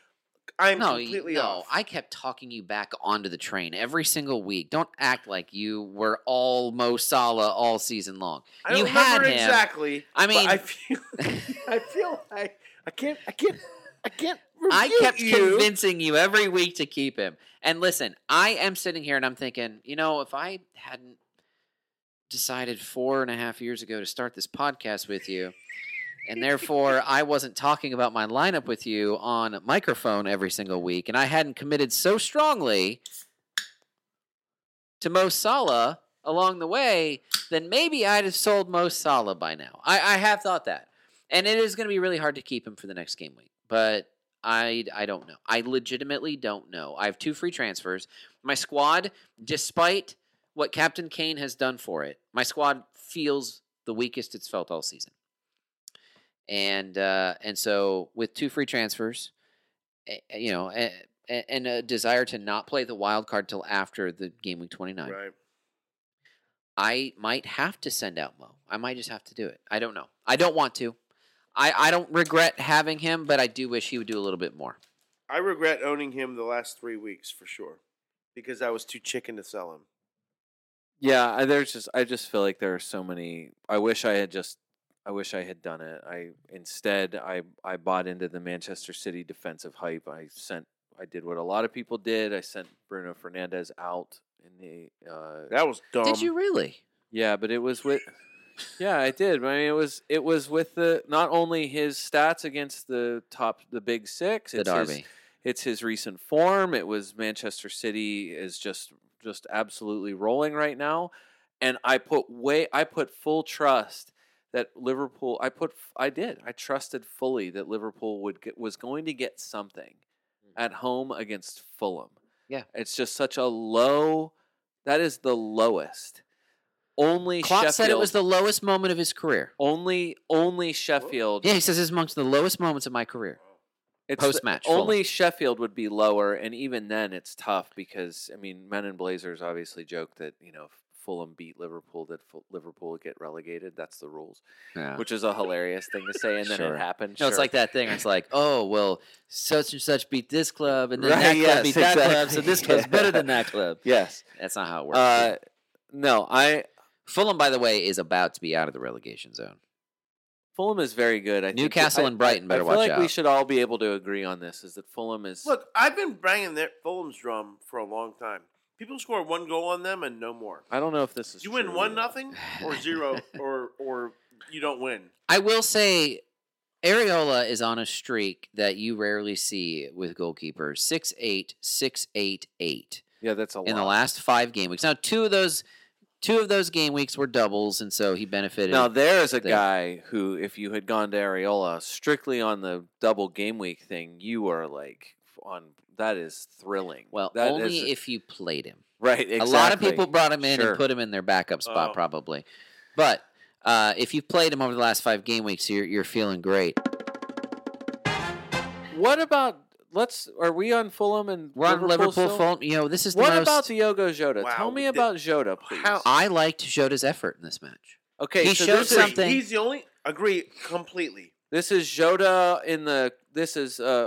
I'm completely off. I kept talking you back onto the train every single week. Don't act like you were all Mo Salah all season long. I don't remember exactly. I mean, I feel like I can't. I kept convincing you every week to keep him. And listen, I am sitting here and I'm thinking, if I hadn't decided 4.5 years ago to start this podcast with you. And therefore, I wasn't talking about my lineup with you on microphone every single week, and I hadn't committed so strongly to Mo Salah along the way, then maybe I'd have sold Mo Salah by now. I have thought that. And it is going to be really hard to keep him for the next game week. But I don't know. I legitimately don't know. I have 2 free transfers. My squad, despite what Captain Kane has done for it, my squad feels the weakest it's felt all season. And so with 2 free transfers, and a desire to not play the wild card till after the game week 29, right. I might have to send out Mo. I might just have to do it. I don't know. I don't want to. I don't regret having him, but I do wish he would do a little bit more. I regret owning him the last 3 weeks for sure, because I was too chicken to sell him. Yeah, I just feel like there are so many. I wish I had done it. Instead I bought into the Manchester City defensive hype. I did what a lot of people did. I sent Bruno Fernandes out in the that was dumb. Did you really? Yeah, but it was with yeah, I did. I mean, it was with the not only his stats against the big six, it's his recent form. It was Manchester City is just absolutely rolling right now, and I put full trust that Liverpool, I trusted fully that Liverpool was going to get something at home against Fulham. Yeah. It's just such a low, that is the lowest. Klopp said it was the lowest moment of his career. Only Sheffield. Yeah, he says it's amongst the lowest moments of my career. Post-match. Only Sheffield would be lower, and even then it's tough because, I mean, Men in Blazers obviously joke that, you know, Fulham beat Liverpool, that Liverpool would get relegated. That's the rules, which is a hilarious thing to say, and then it happened. No, it's like that thing. It's like, oh, well, such and such beat this club, and then that club beat that club, so this club's better than that club. Yes. That's not how it works. Fulham, by the way, is about to be out of the relegation zone. Fulham is very good. Newcastle and Brighton better watch out. I feel like we should all be able to agree on this, is that Fulham is... Look, I've been banging Fulham's drum for a long time. People score one goal on them and no more. I don't know if this is true. You win 1-0 or 0 or you don't win. I will say Areola is on a streak that you rarely see with goalkeepers. 6-8, 6-8, 8. Yeah, that's a lot. In the last 5 game weeks. Now, two of those game weeks were doubles, and so he benefited. Now, there is a guy who, if you had gone to Areola strictly on the double game week thing, you were like, on that is thrilling. Well, that only if you played him. Right, exactly. A lot of people brought him in and put him in their backup spot, probably. But if you've played him over the last 5 game weeks, you're feeling great. What about... Are we on Fulham and we're Liverpool? We're on Liverpool, still? Fulham. You know, this is what about Diogo Jota? Wow, tell me about Jota, please. I liked Jota's effort in this match. Okay, he showed something. He's the only. Agree completely. This is Jota in the. This is a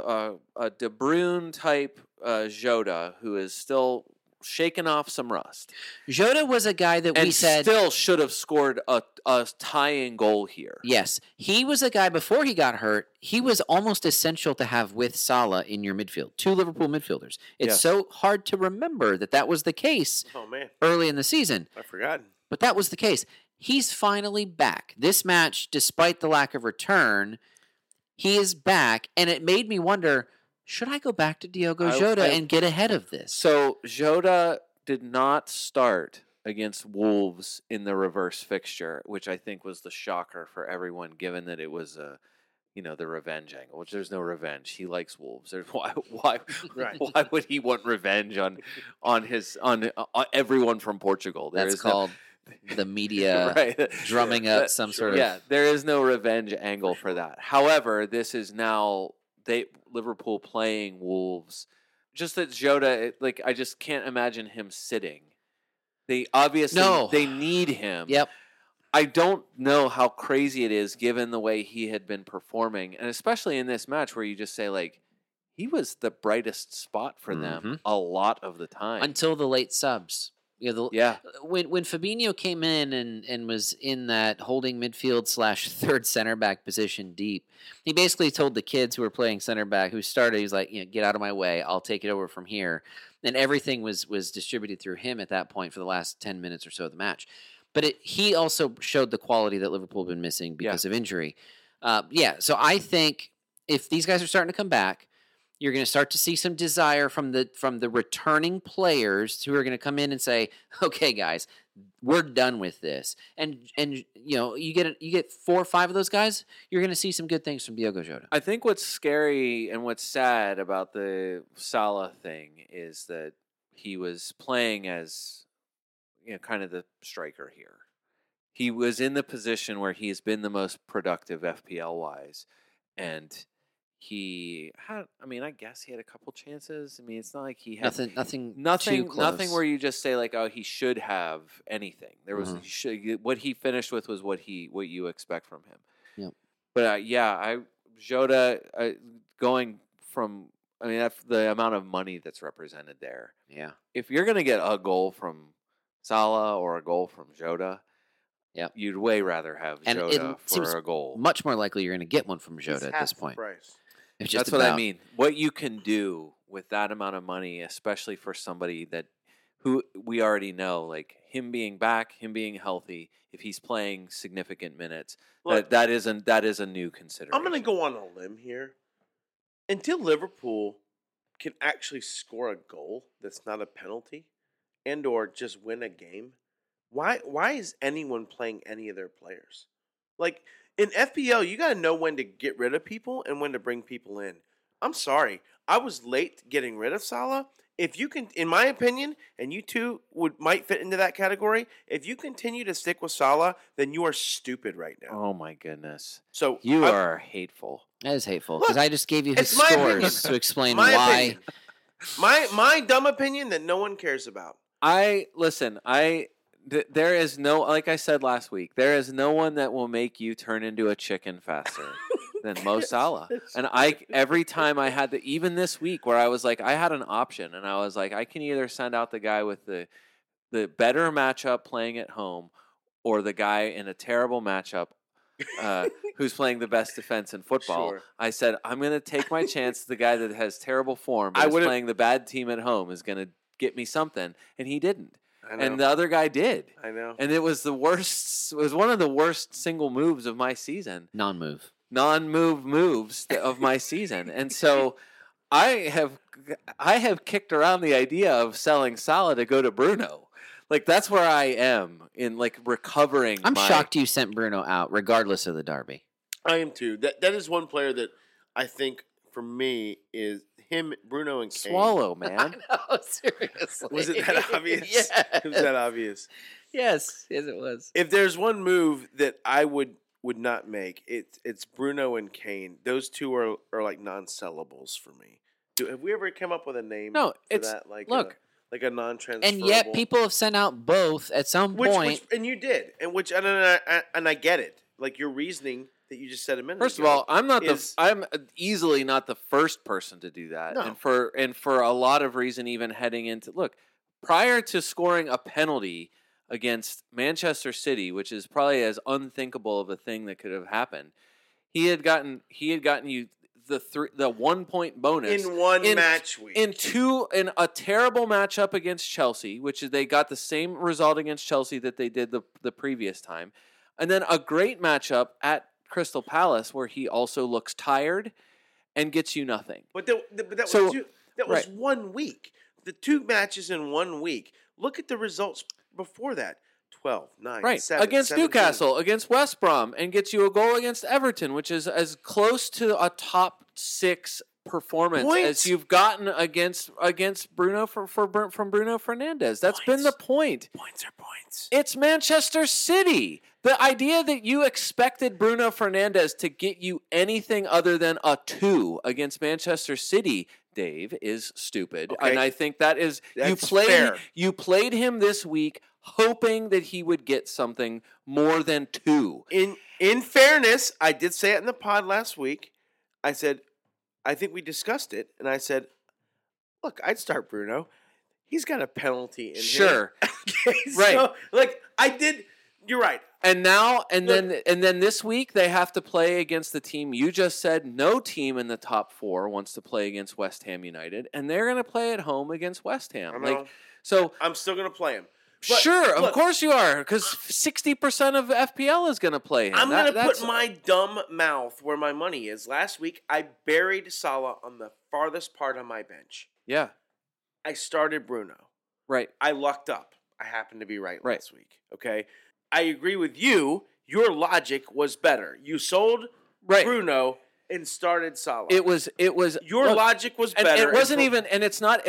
De Bruyne type Jota who is still shaking off some rust. Jota was a guy that we said still should have scored a tying goal here. Yes. He was a guy before he got hurt, he was almost essential to have with Salah in your midfield. 2 Liverpool midfielders. It's so hard to remember that was the case early in the season. I forgot. But that was the case. He's finally back. This match, despite the lack of return, he is back, and it made me wonder, should I go back to Diogo Jota and get ahead of this? So Jota did not start against Wolves in the reverse fixture, which I think was the shocker for everyone, given that it was the revenge angle. Which there's no revenge. He likes Wolves. Why? Right. Why would he want revenge on everyone from Portugal? That's called the media drumming up some sort of. Yeah, there is no revenge angle for that. However, this is now. Liverpool playing Wolves. Just that Jota, I just can't imagine him sitting. They obviously they need him. Yep. I don't know how crazy it is given the way he had been performing, and especially in this match where you just say he was the brightest spot for them a lot of the time until the late subs. You know, when Fabinho came in and was in that holding midfield / third center back position deep, he basically told the kids who were playing center back who started, he was like, get out of my way, I'll take it over from here. And everything was distributed through him at that point for the last 10 minutes or so of the match. But he also showed the quality that Liverpool had been missing because of injury. So I think if these guys are starting to come back, you're going to start to see some desire from the returning players who are going to come in and say, "Okay, guys, we're done with this." And you get 4 or 5 of those guys, you're going to see some good things from Diogo Jota. I think what's scary and what's sad about the Salah thing is that he was playing as kind of the striker here. He was in the position where he has been the most productive FPL wise, and. I guess he had a couple chances. I mean, it's not like he had nothing where you just say he should have anything. There was what he finished with was what you expect from him. Yeah, but Jota going from. I mean, that's the amount of money that's represented there. Yeah, if you're gonna get a goal from Salah or a goal from Jota. Yeah, you'd way rather have Jota for a goal. Much more likely you're going to get one from Jota at this point. That's what I mean. What you can do with that amount of money, especially for somebody who we already know, him being back, him being healthy, if he's playing significant minutes, that is a new consideration. I'm going to go on a limb here. Until Liverpool can actually score a goal that's not a penalty, and or just win a game. Why is anyone playing any of their players? Like, in FPL, you got to know when to get rid of people and when to bring people in. I'm sorry. I was late getting rid of Salah. If you can, in my opinion, and you two might fit into that category, if you continue to stick with Salah, then you are stupid right now. Oh, my goodness. So you are hateful. That is hateful, because I just gave you his scores to explain why. My dumb opinion that no one cares about. There is no, like I said last week, there is no one that will make you turn into a chicken faster than Mo Salah. And every time I had even this week where I was like, I had an option and I was like, I can either send out the guy with the better matchup playing at home or the guy in a terrible matchup who's playing the best defense in football. Sure. I said, I'm going to take my chance. The guy that has terrible form but is playing the bad team at home is going to get me something. And he didn't. And the other guy did. I know. And it was the worst. It was one of the worst single moves of my season. Non-move moves of my season. And so I have kicked around the idea of selling Salah to go to Bruno. Like, that's where I am in, like, recovering. I'm shocked you sent Bruno out, regardless of the derby. I am too. That is one player that I think for me is. Him, Bruno, and Kane. Swallow, man. I know, seriously. Was it that obvious? Yes. Was that obvious? Yes, it was. If there's one move that I would not make, it's Bruno and Kane. Those two are like non-sellables for me. Have we ever come up with a name for that? Like a non-transferable. And yet people have sent out both at some point. And you did. And I get it. Like, your reasoning that you just said a minute ago. First of all, I'm easily not the first person to do that. No. And for a lot of reason, even heading into prior to scoring a penalty against Manchester City, which is probably as unthinkable of a thing that could have happened, he had gotten you the 1 point bonus in match week in a terrible matchup against Chelsea, which is they got the same result against Chelsea that they did the previous time. And then a great matchup at Crystal Palace where he also looks tired and gets you nothing. But that was 1 week. The two matches in 1 week. Look at the results before that. 12, 9, right. 7, against 17. Newcastle, against West Brom, and gets you a goal against Everton, which is as close to a top six performance as you've gotten against Bruno from Bruno Fernandes. That's been the point. Points are points. It's Manchester City. The idea that you expected Bruno Fernandes to get you anything other than a 2 against Manchester City, Dave, is stupid. Okay. And I think you played him this week hoping that he would get something more than 2. In fairness, I did say it in the pod last week. I said, I think we discussed it, and I said, look, I'd start Bruno. He's got a penalty in sure. him. Okay, right. So, I did – you're right. And now – and then this week they have to play against the team. You just said no team in the top four wants to play against West Ham United, and they're going to play at home against West Ham. So I'm still going to play him. But sure, of course you are, because 60% of FPL is going to play him. I'm going to put my dumb mouth where my money is. Last week, I buried Salah on the farthest part of my bench. Yeah. I started Bruno. Right. I lucked up. I happened to be right last week. Okay? I agree with you. Your logic was better. You sold Bruno and started Salah. It was your logic was better. And it wasn't even, and it's not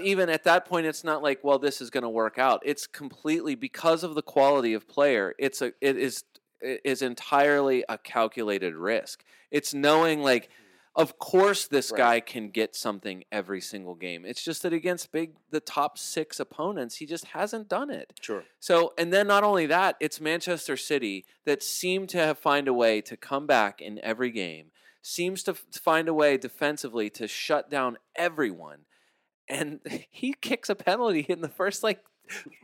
even at that point. It's not like, well, this is going to work out. It's completely because of the quality of player. It is entirely a calculated risk. It's knowing like, of course, this guy can get something every single game. It's just that against the top six opponents, he just hasn't done it. Sure. So, and then not only that, it's Manchester City that seem to have find a way to come back in every game. Seems to find a way defensively to shut down everyone. And he kicks a penalty in the first,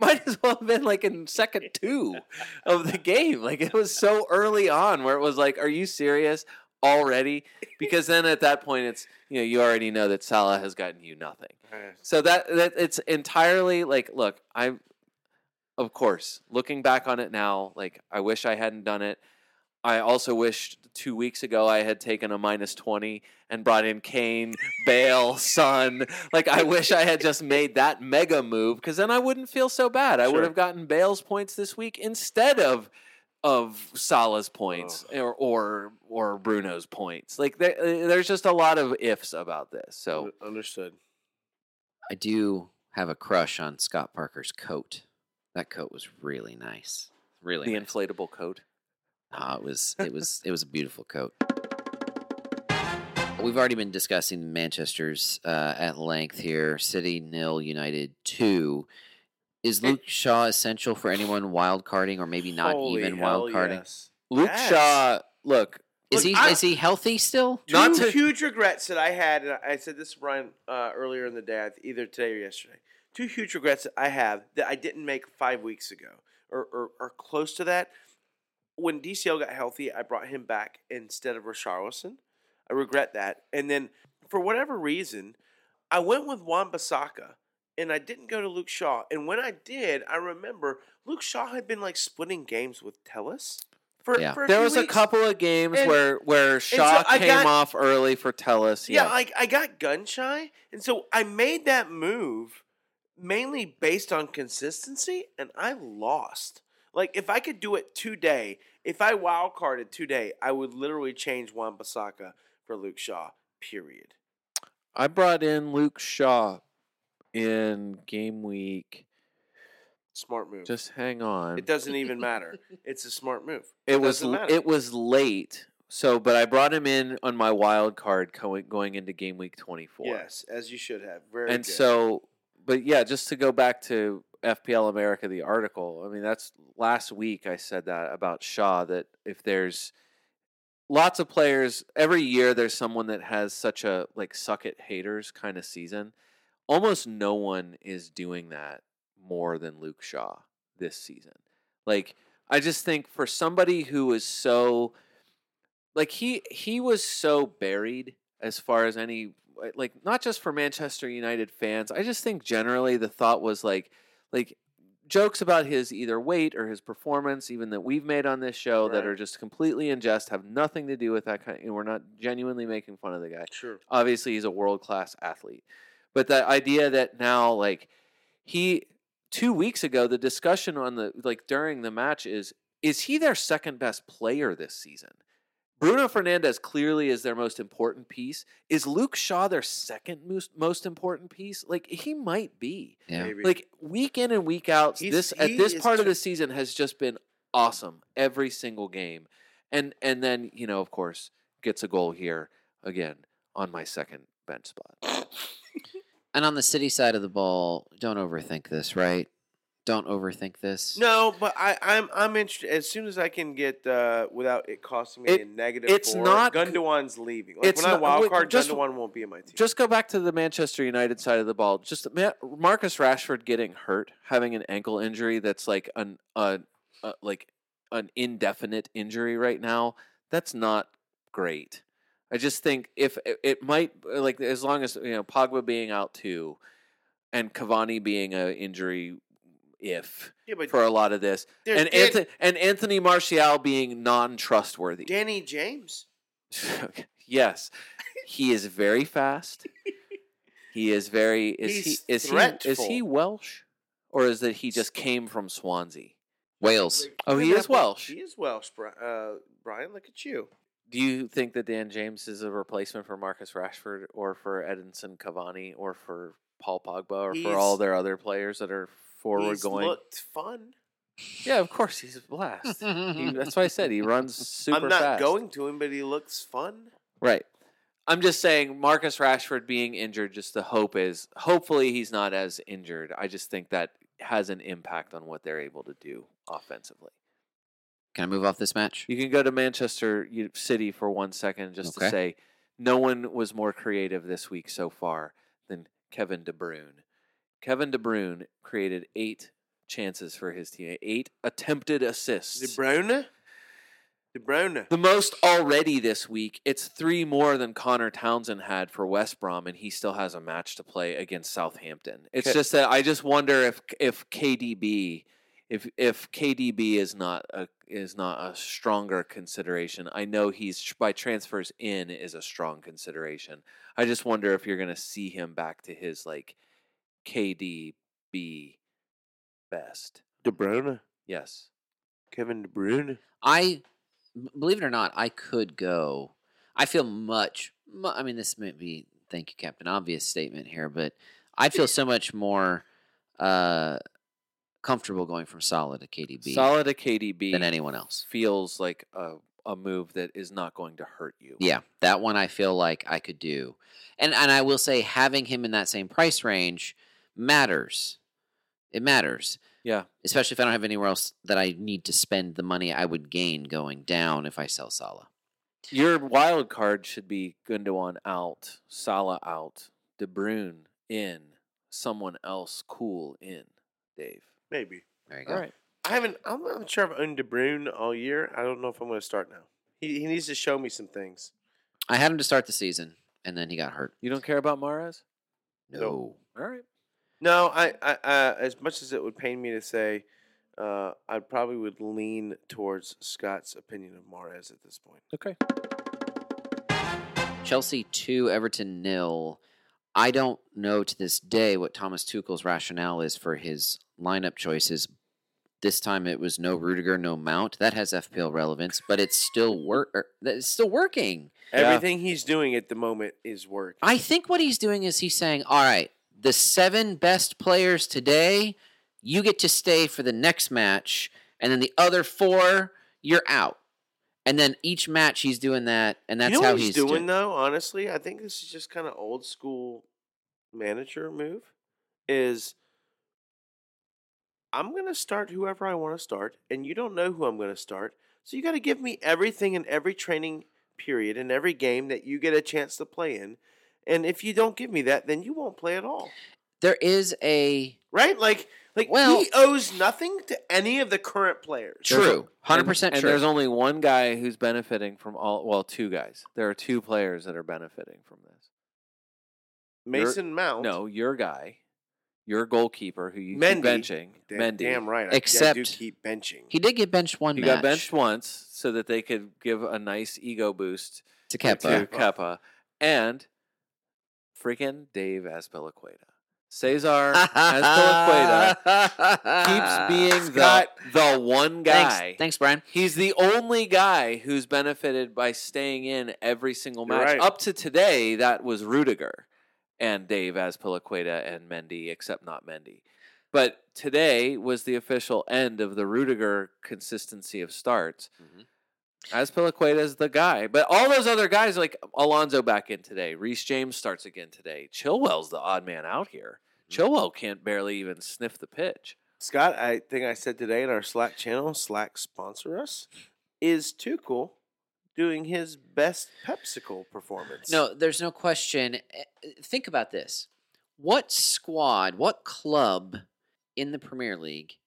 might as well have been, in second 2 of the game. It was so early on where it was like, are you serious already? Because then at that point, it's, you already know that Salah has gotten you nothing. So that it's entirely, of course, looking back on it now, I wish I hadn't done it. I also wished 2 weeks ago I had taken a minus 20 and brought in Kane, Bale, Son. I wish I had just made that mega move because then I wouldn't feel so bad. I would have gotten Bale's points this week instead of of Salah's points or Bruno's points. Like there's just a lot of ifs about this. So understood. I do have a crush on Scott Parker's coat. That coat was really nice. Really the nice. Inflatable coat. It was a beautiful coat. We've already been discussing Manchester's at length here. City 0, United 2. Is Luke Shaw essential for anyone wildcarding or maybe not even wildcarding? Yes. Luke Shaw, look. Is he healthy still? Two huge regrets that I had, and I said this to Brian earlier in the day, either today or yesterday. Two huge regrets that I have that I didn't make 5 weeks ago or close to that. When DCL got healthy, I brought him back instead of Richarlison. I regret that. And then, for whatever reason, I went with Wan-Bissaka, and I didn't go to Luke Shaw. And when I did, I remember Luke Shaw had been, like, splitting games with Telles for a few weeks. There was a couple of games where Shaw came off early for Telles. Yeah, I got gun-shy. And so I made that move mainly based on consistency, and I lost. Like, if I could do it today, if I wild-carded today, I would literally change Wan-Bissaka for Luke Shaw, period. I brought in Luke Shaw in game week. Smart move. Just hang on. It doesn't even matter. It's a smart move. It was late. So, but I brought him in on my wild card going into game week 24. Yes, as you should have. Very and good. So, but yeah, just to go back to FPL America, the article. I mean, that's last week I said that about Shaw, that if there's lots of players, every year there's someone that has such a like suck it haters kind of season. Almost no one is doing that more than Luke Shaw this season. Like, I just think for somebody who is so, like he was so buried as far as any, like not just for Manchester United fans. I just think generally the thought was like jokes about his either weight or his performance, even that we've made on this show that are just completely in jest, have nothing to do with that kind of, and we're not genuinely making fun of the guy. Sure. Obviously he's a world-class athlete. But the idea that now, like, 2 weeks ago, the discussion on the, like, during the match is he their second best player this season? Bruno Fernandes clearly is their most important piece. Is Luke Shaw their second most important piece? Like, he might be. Yeah. Maybe. Like, week in and week out, this part of the season has just been awesome every single game. And then, you know, of course, gets a goal here again on my second bench spot. And on the City side of the ball, don't overthink this, right? Don't overthink this. No, but I'm interested. As soon as I can get without it costing me a negative. It's four, not Gundogan's leaving. Like when I wildcard, Gundogan won't be in my team. Just go back to the Manchester United side of the ball. Just Marcus Rashford getting hurt, having an ankle injury that's like an indefinite injury right now. That's not great. I just think if it might, like, as long as, you know, Pogba being out too and Cavani being an injury for a lot of this, and Anthony Martial being non-trustworthy. Danny James? Yes. He is very fast. He is very, is he Welsh? Or is that he just came from Swansea? Wales. Oh, he is Welsh. He is Welsh, Brian, look at you. Do you think that Dan James is a replacement for Marcus Rashford or for Edinson Cavani or for Paul Pogba or for all their other players that are forward going? He's looked fun. Yeah, of course. He's a blast. That's why I said he runs super fast. I'm not going to him, but he looks fun. Right. I'm just saying Marcus Rashford being injured, just the hope is hopefully he's not as injured. I just think that has an impact on what they're able to do offensively. Can I move off this match? You can go to Manchester City for 1 second to say no one was more creative this week so far than Kevin De Bruyne. Kevin De Bruyne created 8 chances for his team, 8 attempted assists. De Bruyne. The most already this week. It's 3 more than Connor Townsend had for West Brom, and he still has a match to play against Southampton. It's just that I just wonder if KDB... If KDB is not a stronger consideration, I know he's by transfers in is a strong consideration. I just wonder if you're going to see him back to his like KDB best. De Bruyne, yes. Kevin De Bruyne. I believe it or not, I could go. I feel much. I mean, this might be thank you, Captain Obvious statement here, but I feel so much more comfortable going from Salah to KDB. Salah to KDB than anyone else feels like a move that is not going to hurt you. Yeah, that one I feel like I could do, and I will say having him in that same price range matters. It matters. Yeah, especially if I don't have anywhere else that I need to spend the money I would gain going down if I sell Salah. Your wild card should be Gundogan out, Salah out, De Bruyne in, someone else cool in, Dave. Maybe. There you go. All right. I'm not sure I've owned De Bruyne all year. I don't know if I'm going to start now. He needs to show me some things. I had him to start the season, and then he got hurt. You don't care about Mahrez? No. All right. No, I as much as it would pain me to say, I probably would lean towards Scott's opinion of Mahrez at this point. Okay. Chelsea 2, Everton 0. I don't know to this day what Thomas Tuchel's rationale is for his lineup choices. This time it was no Rudiger, no Mount. That has FPL relevance, but it's still It's still working. Everything he's doing at the moment is working. I think what he's doing is he's saying, all right, the 7 best players today, you get to stay for the next match, and then the other 4, you're out. And then each match he's doing that, and that's how he's doing. Though, honestly, I think this is just kind of old school manager move. Is I'm going to start whoever I want to start, and you don't know who I'm going to start, so you got to give me everything in every training period and every game that you get a chance to play in. And if you don't give me that, then you won't play at all. There is a... Right? He owes nothing to any of the current players. True. 100% true. And there's only one guy who's benefiting from all... Well, two guys. There are 2 players that are benefiting from this. Mason Mount. No, your guy. Your goalkeeper who you keep benching. Mendy. Damn right. Except I do keep benching. He did get benched one match. He got benched once so that they could give a nice ego boost to Kepa. And... Freaking Dave Azpilicueta. Cesar Azpilicueta keeps being the one guy. Thanks, Brian. He's the only guy who's benefited by staying in every single match. Right. Up to today, that was Rudiger and Dave Azpilicueta and Mendy, except not Mendy. But today was the official end of the Rudiger consistency of starts. Mm-hmm. Azpilicueta is the guy. But all those other guys, like Alonso back in today. Reece James starts again today. Chilwell's the odd man out here. Chilwell can't barely even sniff the pitch. Scott, I think I said today in our Slack channel, Slack sponsor us, is Tuchel doing his best Pepsicle performance? No, there's no question. Think about this. What squad, what club in the Premier League,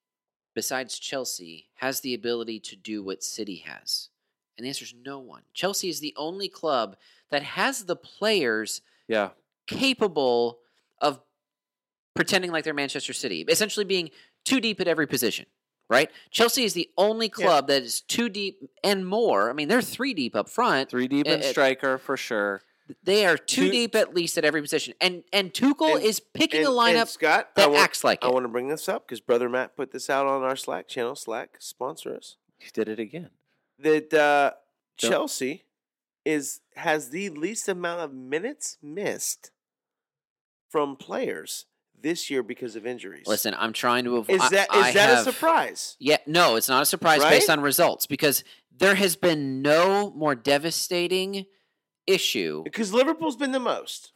besides Chelsea, has the ability to do what City has? And the answer is no one. Chelsea is the only club that has the players capable of pretending like they're Manchester City, essentially being too deep at every position, right? Chelsea is the only club that is too deep and more. I mean, they're 3 deep up front. 3 deep and striker for sure. They are too deep at least at every position. And Tuchel is picking a lineup, Scott, that acts like it. I want to bring this up because Brother Matt put this out on our Slack channel. Slack, sponsor us. He did it again. That Chelsea has the least amount of minutes missed from players this year because of injuries. Listen, I'm trying to avoid. Is that a surprise? Yeah, no, it's not a surprise based on results because there has been no more devastating issue because Liverpool's been the most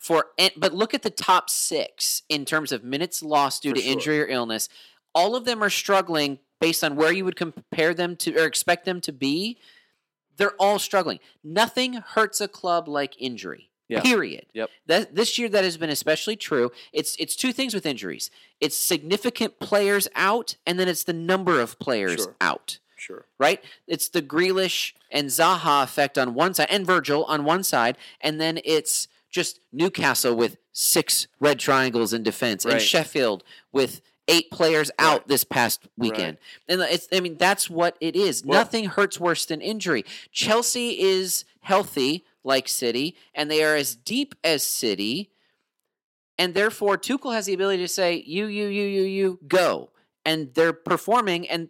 but look at the top 6 in terms of minutes lost due to injury or illness. All of them are struggling. Based on where you would compare them to or expect them to be, they're all struggling. Nothing hurts a club like injury, period. Yep. This year that has been especially true. It's 2 things with injuries. It's significant players out, and then it's the number of players out. Sure. Right? It's the Grealish and Zaha effect on one side, and Virgil on one side, and then it's just Newcastle with 6 red triangles in defense, and Sheffield with 8 players out this past weekend. Right. And that's what it is. Well, nothing hurts worse than injury. Chelsea is healthy like City, and they are as deep as City, and therefore Tuchel has the ability to say, you, go. And they're performing, and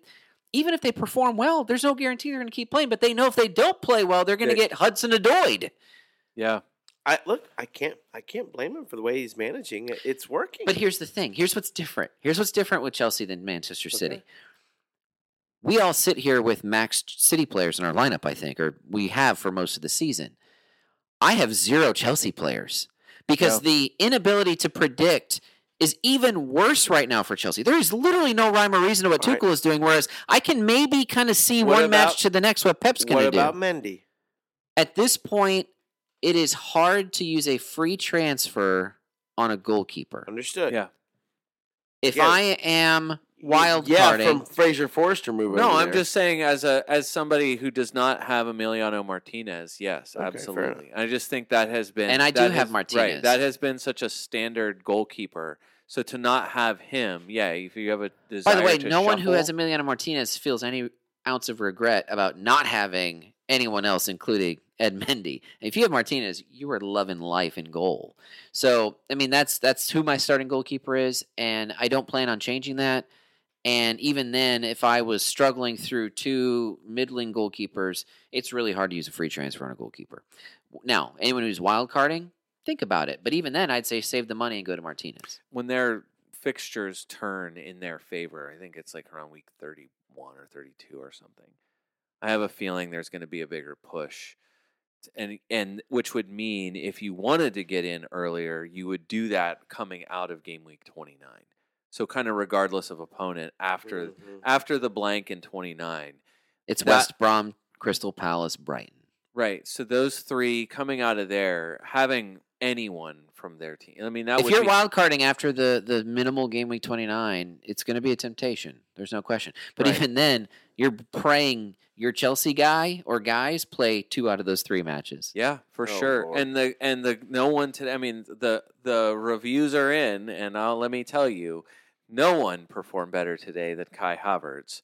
even if they perform well, there's no guarantee they're going to keep playing. But they know if they don't play well, they're going to get Hudson-Odoi. Yeah. I can't blame him for the way he's managing. It's working. But here's the thing. Here's what's different. Here's what's different with Chelsea than Manchester City. Okay. We all sit here with max City players in our lineup, I think, or we have for most of the season. I have zero Chelsea players because the inability to predict is even worse right now for Chelsea. There is literally no rhyme or reason to what Tuchel is doing, whereas I can maybe kind of see one match to the next what Pep's going to do. What about Mendy? At this point, it is hard to use a free transfer on a goalkeeper. Understood. Yeah. If I am wild carding from Fraser Forster moving. No, I'm just saying as somebody who does not have Emiliano Martinez, yes, okay, absolutely. I just think that has been have Martinez. Right, that has been such a standard goalkeeper. So to not have him, if you have a desire to one who has Emiliano Martinez feels any ounce of regret about not having anyone else, including Ed Mendy. If you have Martinez, you are loving life in goal. So, I mean, that's who my starting goalkeeper is, and I don't plan on changing that. And even then, if I was struggling through two middling goalkeepers, it's really hard to use a free transfer on a goalkeeper. Now, anyone who's wildcarding, think about it. But even then, I'd say save the money and go to Martinez. When their fixtures turn in their favor, I think it's like around week 31 or 32 or something. I have a feeling there's going to be a bigger push. And which would mean if you wanted to get in earlier, you would do that coming out of game week 29. So kind of regardless of opponent after the blank in 29. It's West Brom, Crystal Palace, Brighton. Right. So those three coming out of there, having anyone from their team. I mean, that if you're wildcarding after the minimal game week 29, it's going to be a temptation. There's no question. But even then, you're praying your Chelsea guy or guys play two out of those three matches. Yeah, for sure. Lord. And the no one today. I mean, the reviews are in, and let me tell you, no one performed better today than Kai Havertz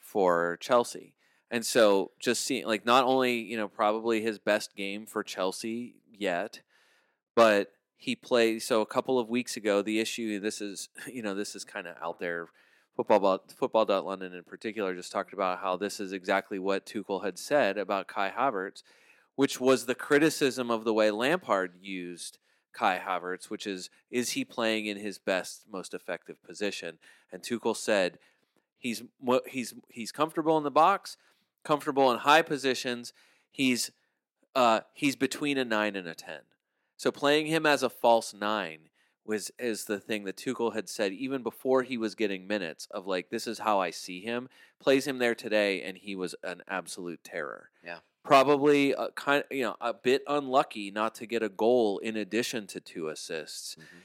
for Chelsea. And so just seeing, like, not only, probably his best game for Chelsea yet, but he played. So a couple of weeks ago, the issue, this is kind of out there. Football.London in particular just talked about how this is exactly what Tuchel had said about Kai Havertz, which was the criticism of the way Lampard used Kai Havertz, which is he playing in his best, most effective position? And Tuchel said he's comfortable in the box, comfortable in high positions. He's between a 9 and a 10. So playing him as a false 9 is the thing that Tuchel had said even before he was getting minutes of, like, this is how I see him. Plays him there today, and he was an absolute terror. Yeah, probably a bit unlucky not to get a goal in addition to 2 assists. Mm-hmm.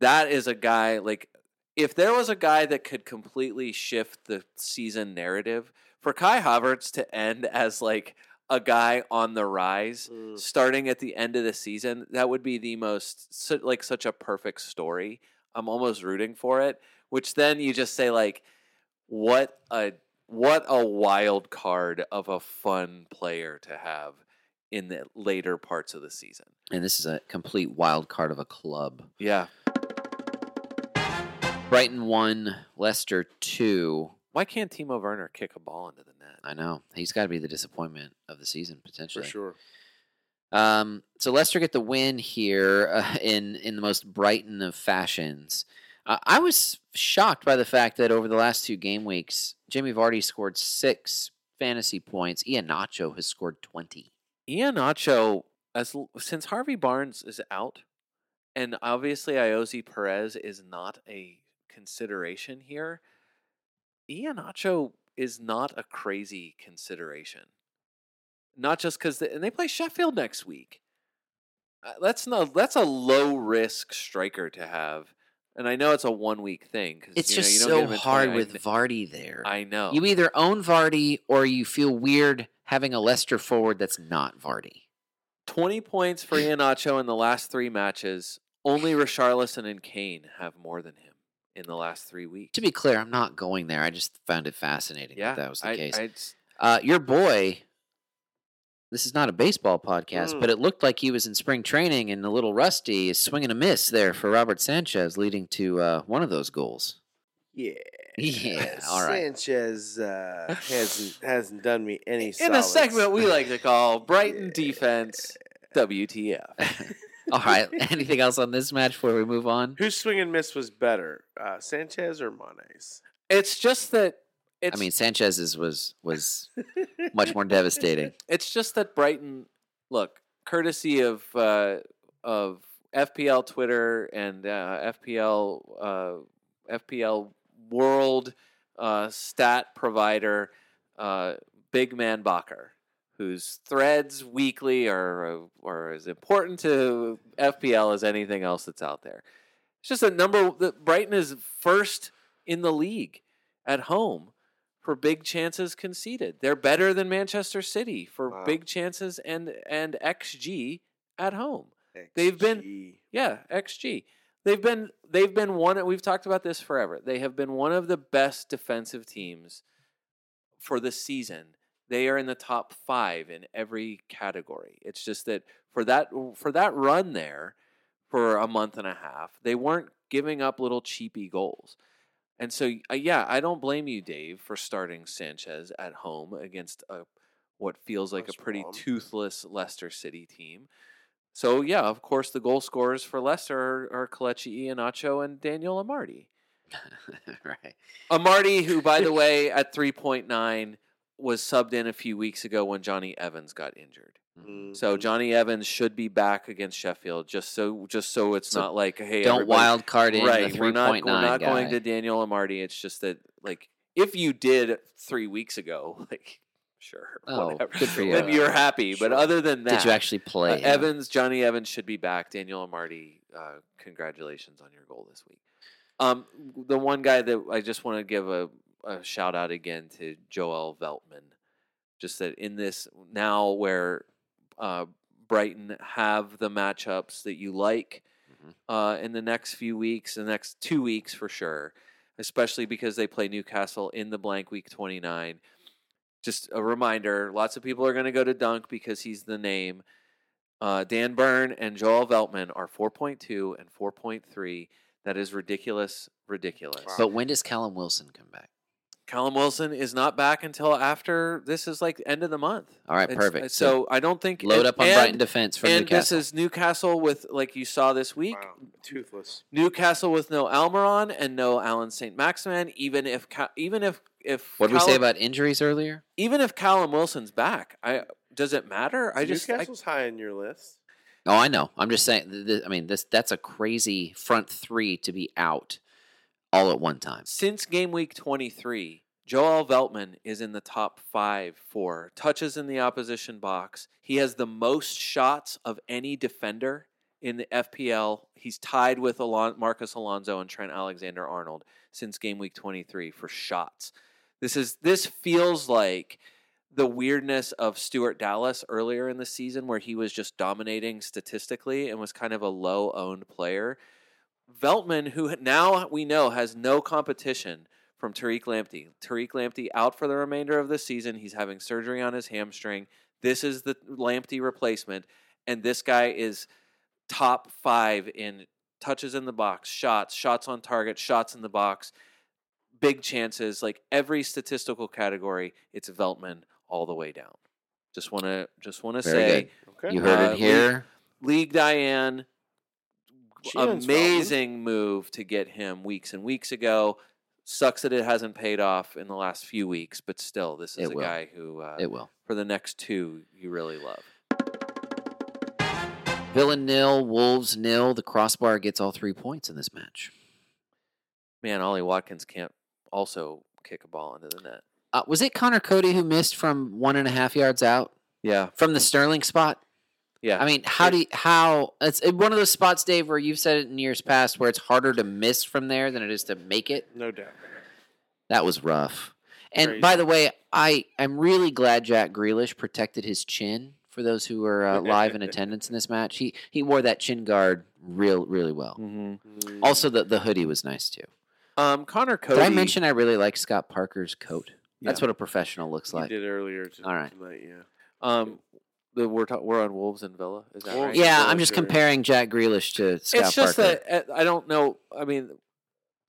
That is a guy, like, if there was a guy that could completely shift the season narrative, for Kai Havertz to end as, like, a guy on the rise, starting at the end of the season, that would be the most, like, such a perfect story. I'm almost rooting for it, which then you just say, like, what a wild card of a fun player to have in the later parts of the season. And this is a complete wild card of a club. Yeah. Brighton 1, Leicester 2. Why can't Timo Werner kick a ball into the net? I know. He's got to be the disappointment of the season, potentially. For sure. So Leicester get the win here in the most Brighton of fashions. I was shocked by the fact that over the last 2 game weeks, Jamie Vardy scored 6 fantasy points. Iheanacho has scored 20. Iheanacho, since Harvey Barnes is out, and obviously Iosi Perez is not a consideration here, Iheanacho is not a crazy consideration. Not just because they play Sheffield next week. That's a low risk striker to have, and I know it's a 1 week thing. Cause, it's just so hard with Vardy there. I know you either own Vardy or you feel weird having a Leicester forward that's not Vardy. 20 points for Iheanacho in the last 3 matches. Only Richarlison and Kane have more than him in the last 3 weeks. To be clear, I'm not going there. I just found it fascinating that was the case. Your boy, this is not a baseball podcast, but it looked like he was in spring training and a little rusty, is swinging a miss there for Robert Sanchez, leading to one of those goals. Yeah. Yeah, all right. Sanchez hasn't done me any In the segment we like to call Brighton Defense WTF. All right. Anything else on this match before we move on? Whose swing and miss was better, Sanchez or Mane's? It's just that it's... I mean, Sanchez's was much more devastating. It's just that Brighton, look, courtesy of FPL Twitter and FPL World stat provider Big Man Bakker, whose threads weekly are as important to FPL as anything else that's out there. It's just a number that Brighton is first in the league at home for big chances conceded. They're better than Manchester City for big chances and XG at home. They've been XG. They've been one. We've talked about this forever. They have been one of the best defensive teams for the season. They are in the top 5 in every category. It's just that for that run there for a month and a half, they weren't giving up little cheapy goals. And so, I don't blame you, Dave, for starting Sanchez at home against what feels like a pretty toothless Leicester City team. So, yeah, of course, the goal scorers for Leicester are Kelechi Iheanacho and Daniel Amarty. Right. Amarty, who, by the way, at 3.9, was subbed in a few weeks ago when Johnny Evans got injured. Mm-hmm. So Johnny Evans should be back against Sheffield, just so it's so not like, hey, don't wild card in the 3.9 We're not going to Daniel Amarty. It's just that, like, if you did 3 weeks ago, like... Sure. Oh, good for you. Then you're happy. Sure. But other than that, did you actually play? Johnny Evans should be back. Daniel Amarty, congratulations on your goal this week. The one guy that I just want to give a shout out again to, Joel Veltman. Just that in this now where Brighton have the matchups that you like in the next few weeks, the next 2 weeks for sure, especially because they play Newcastle in the blank week 29. Just a reminder, lots of people are going to go to Dunk because he's the name. Dan Byrne and Joel Veltman are 4.2 and 4.3. That is ridiculous. Wow. But when does Callum Wilson come back? Callum Wilson is not back until after this is like end of the month. All right, perfect. So I don't think... Load up on Brighton defense for Newcastle. And this is Newcastle with, like you saw this week... Wow, toothless. Newcastle with no Almiron and no Alan St-Maximin, even if what did we say about injuries earlier? Even if Callum Wilson's back, does it matter? Newcastle's high on your list. Oh, I know. I'm just saying. That's a crazy front three to be out all at one time. Since game week 23, Joel Veltman is in the top 5 for touches in the opposition box. He has the most shots of any defender in the FPL. He's tied with Marcus Alonso and Trent Alexander-Arnold since game week 23 for shots. This feels like the weirdness of Stuart Dallas earlier in the season, where he was just dominating statistically and was kind of a low-owned player. Veltman, who now we know has no competition from Tariq Lamptey. Tariq Lamptey out for the remainder of the season. He's having surgery on his hamstring. This is the Lamptey replacement, and this guy is top 5 in touches in the box, shots on target, shots in the box, big chances, like every statistical category. It's Veltman all the way down. Just want to say, okay. You heard it here. League Diane, amazing move to get him weeks and weeks ago. Sucks that it hasn't paid off in the last few weeks, but still, this is a guy who it will for the next 2 you really love. Villa 0, Wolves 0. The crossbar gets all 3 points in this match. Man, Ollie Watkins can't also kick a ball into the net. Was it Conor Coady who missed from 1.5 yards out? Yeah. From the Sterling spot? Yeah. I mean, it's one of those spots, Dave, where you've said it in years past where it's harder to miss from there than it is to make it. No doubt. That was rough. And Crazy. By the way, I'm really glad Jack Grealish protected his chin. For those who were live in attendance in this match, he wore that chin guard really well. Mm-hmm. Also, the hoodie was nice too. Conor Coady. Did I mention I really like Scott Parker's coat? Yeah. That's what a professional looks like. You did earlier. All right. Tonight, yeah. We're on Wolves and Villa. Is that right? Yeah, I'm just comparing Jack Grealish to Scott Parker. It's just that I don't know. I mean,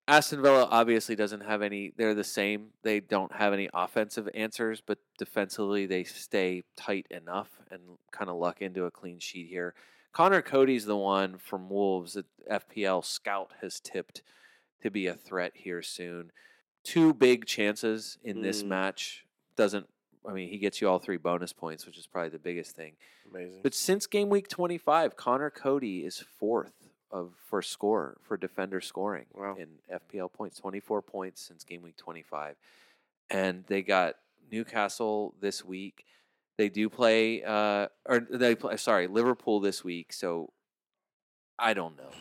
Aston Villa obviously doesn't have any. They're the same. They don't have any offensive answers, but defensively they stay tight enough and kind of luck into a clean sheet here. Conor Cody's the one from Wolves that FPL Scout has tipped to be a threat here soon. Two big chances in this match. He gets you all three bonus points, which is probably the biggest thing. Amazing. But since game week 25, Conor Coady is fourth for scorer, for defender scoring in FPL points. 24 points since game week 25. And they got Newcastle this week. They do play, Liverpool this week. So I don't know.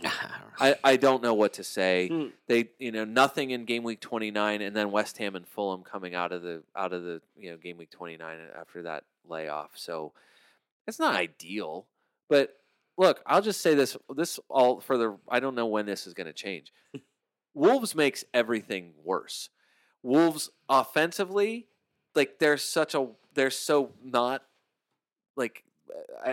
I don't know what to say. They, nothing in game week 29, and then West Ham and Fulham coming out of the game week 29 after that layoff. So it's not ideal. But look, I'll just say this all for the. I don't know when this is going to change. Wolves makes everything worse. Wolves offensively, they're so not,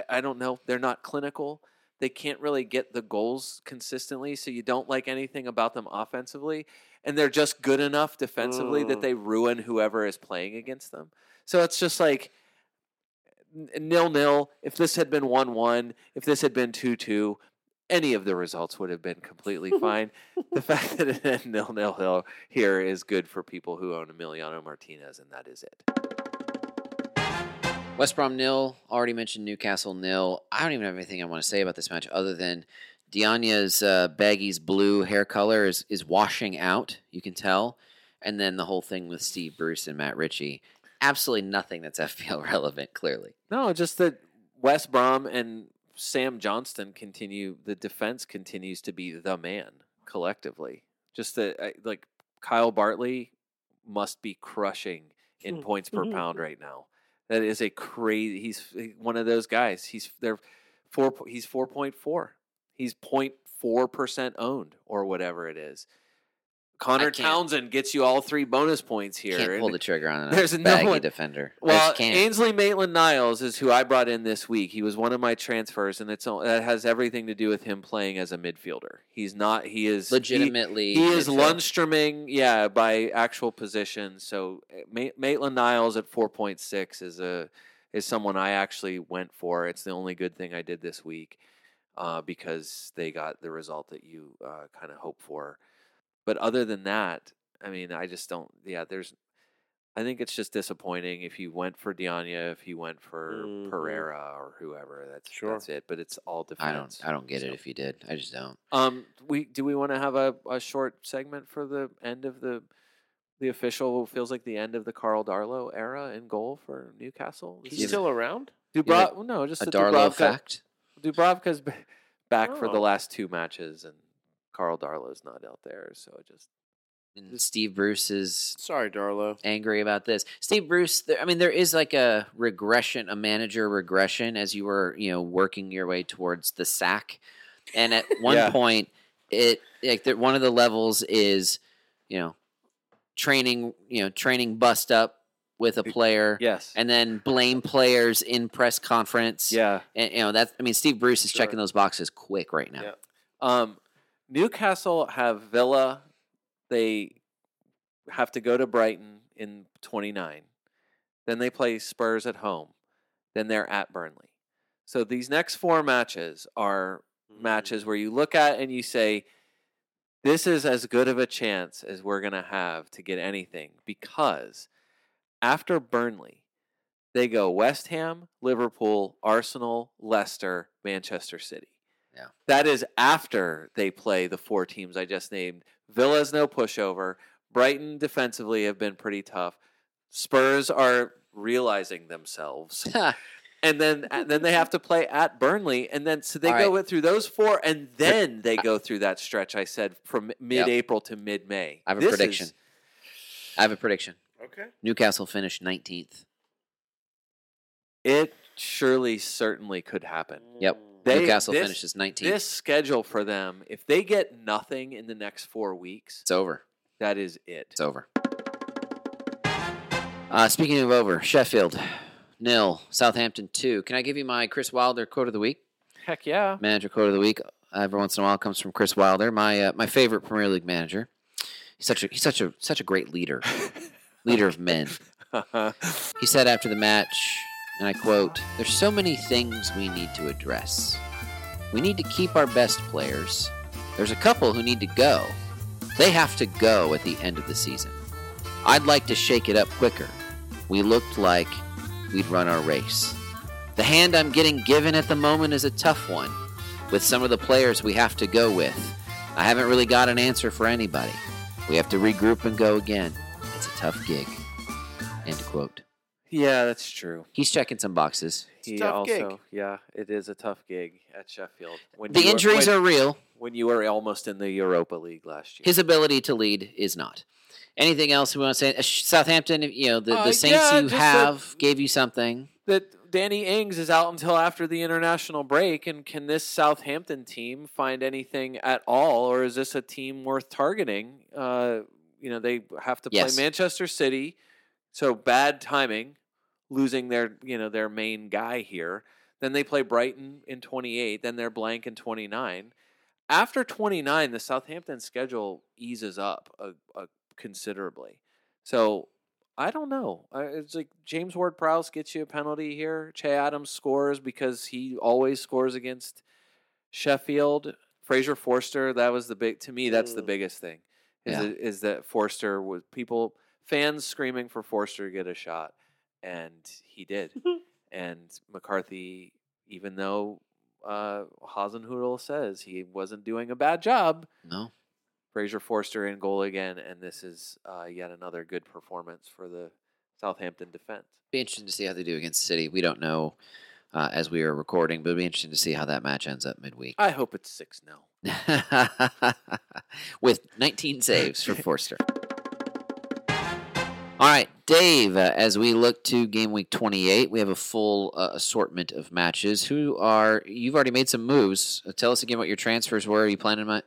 I don't know. They're not clinical. They can't really get the goals consistently, so you don't like anything about them offensively. And they're just good enough defensively that they ruin whoever is playing against them. So it's just 0-0. If this had been 1-1, if this had been 2-2, any of the results would have been completely fine. The fact that it ended 0-0 here is good for people who own Emiliano Martinez, and that is it. West Brom 0, already mentioned Newcastle 0. I don't even have anything I want to say about this match other than Dianya's baggy's blue hair color is washing out, you can tell. And then the whole thing with Steve Bruce and Matt Ritchie. Absolutely nothing that's FPL relevant, clearly. No, just that West Brom and Sam Johnston the defense continues to be the man collectively. Just that, Kyle Bartley must be crushing in points per pound right now. That is a crazy. He's one of those guys. He's 4.4. He's 0.4% owned or whatever it is. Connor Townsend gets you all three bonus points here. Can't pull the trigger on a baggy defender. Well, Ainsley Maitland-Niles is who I brought in this week. He was one of my transfers, and that has everything to do with him playing as a midfielder. He's not. He is legitimately. He is Lundstroming, by actual position. So Maitland-Niles at 4.6 is someone I actually went for. It's the only good thing I did this week because they got the result that you kind of hope for. But other than that, I just don't. Yeah, I think it's just disappointing if you went for Diagne, if you went for Pereira or whoever. That's it. But it's all defense. I don't get it if you did. I just don't. Do we want to have a short segment for the end of the official? Feels like the end of the Carl Darlow era in goal for Newcastle. He's still around. Just a Darlow fact. Dubravka's back for the last two matches and. Carl Darlow's not out there, so it just... And Steve Bruce is... Sorry, Darlow. Angry about this. Steve Bruce, there is a regression, a manager regression as you were, working your way towards the sack. And at one point, it one of the levels is, training bust up with a player. Yes. And then blame players in press conference. Yeah. And, Steve Bruce is checking those boxes quick right now. Yeah. Newcastle have Villa. They have to go to Brighton in 29. Then they play Spurs at home. Then they're at Burnley. So these next four matches are matches where you look at and you say, this is as good of a chance as we're going to have to get anything. Because after Burnley, they go West Ham, Liverpool, Arsenal, Leicester, Manchester City. Yeah. That is after they play the four teams I just named. Villa's no pushover. Brighton defensively have been pretty tough. Spurs are realizing themselves. and then they have to play at Burnley. And then through those four, and then they go through that stretch I said from mid-April to mid-May. I have a prediction. Okay. Newcastle finished 19th. It certainly could happen. Yep. Newcastle finishes 19th. This schedule for them, if they get nothing in the next 4 weeks... It's over. That is it. It's over. Speaking of over, Sheffield, 0, Southampton, 2. Can I give you my Chris Wilder quote of the week? Heck yeah. Manager quote of the week. Every once in a while comes from Chris Wilder, my favorite Premier League manager. He's such a great leader of men. He said after the match, and I quote, "There's so many things we need to address. We need to keep our best players. There's a couple who need to go. They have to go at the end of the season. I'd like to shake it up quicker. We looked like we'd run our race. The hand I'm getting given at the moment is a tough one. With some of the players we have to go with, I haven't really got an answer for anybody. We have to regroup and go again. It's a tough gig." End quote. Yeah, that's true. He's checking some boxes. It's a tough gig. Yeah, it is a tough gig at Sheffield. The injuries are real. When you were almost in the Europa League last year. His ability to lead is not. Anything else we want to say? Southampton, the Saints gave you something. That Danny Ings is out until after the international break, and can this Southampton team find anything at all, or is this a team worth targeting? They have to play Manchester City, so bad timing, losing their main guy here. Then they play Brighton in 28, then they're blank in 29. After 29, the Southampton schedule eases up considerably. So I don't know. It's like James Ward-Prowse gets you a penalty here. Che Adams scores because he always scores against Sheffield. Fraser Forster, that's the biggest thing. Is that Forster was fans screaming for Forster to get a shot, and he did. And McCarthy, even though Hasenhüttl says he wasn't doing a bad job. No. Fraser Forster in goal again, and this is yet another good performance for the Southampton defense. Be interesting to see how they do against City. We don't know as we are recording, but it'll be interesting to see how that match ends up midweek. I hope it's 6-0. With 19 saves for Forster. All right, Dave, as we look to game week 28, we have a full assortment of matches. You've already made some moves. Tell us again what your transfers were. Are you planning on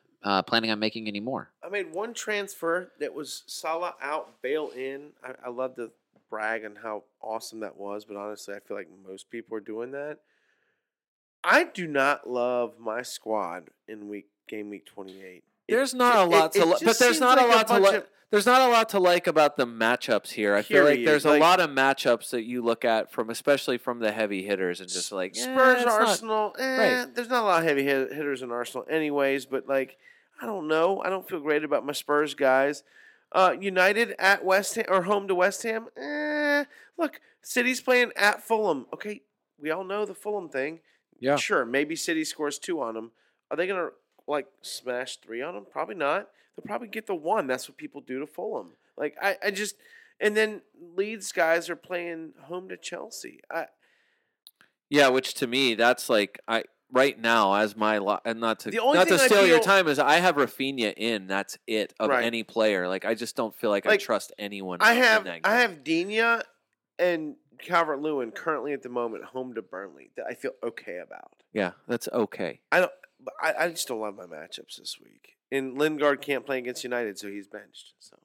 making any more? I made one transfer that was Salah out, Bale in. I love to brag on how awesome that was, but honestly, I feel like most people are doing that. I do not love my squad in game week 28. There's not a lot to like about the matchups here. I feel like there's a lot of matchups that you look at especially from the heavy hitters and just like Spurs, Arsenal. There's not a lot of heavy hitters in Arsenal, anyways. But I don't know. I don't feel great about my Spurs guys. United at West Ham or home to West Ham. Look, City's playing at Fulham. Okay, we all know the Fulham thing. Yeah, sure. Maybe City scores 2 on them. Are they gonna smash 3 on them? Probably not. They'll probably get the 1. That's what people do to Fulham. And then Leeds guys are playing home to Chelsea. Which to me, that's right now as my and your time is I have Raphinha in. That's it of any player. I just don't feel like I trust anyone. I have Dina and Calvert-Lewin currently at the moment home to Burnley that I feel okay about. Yeah, that's okay. I just don't love my matchups this week. And Lingard can't play against United, so he's benched. So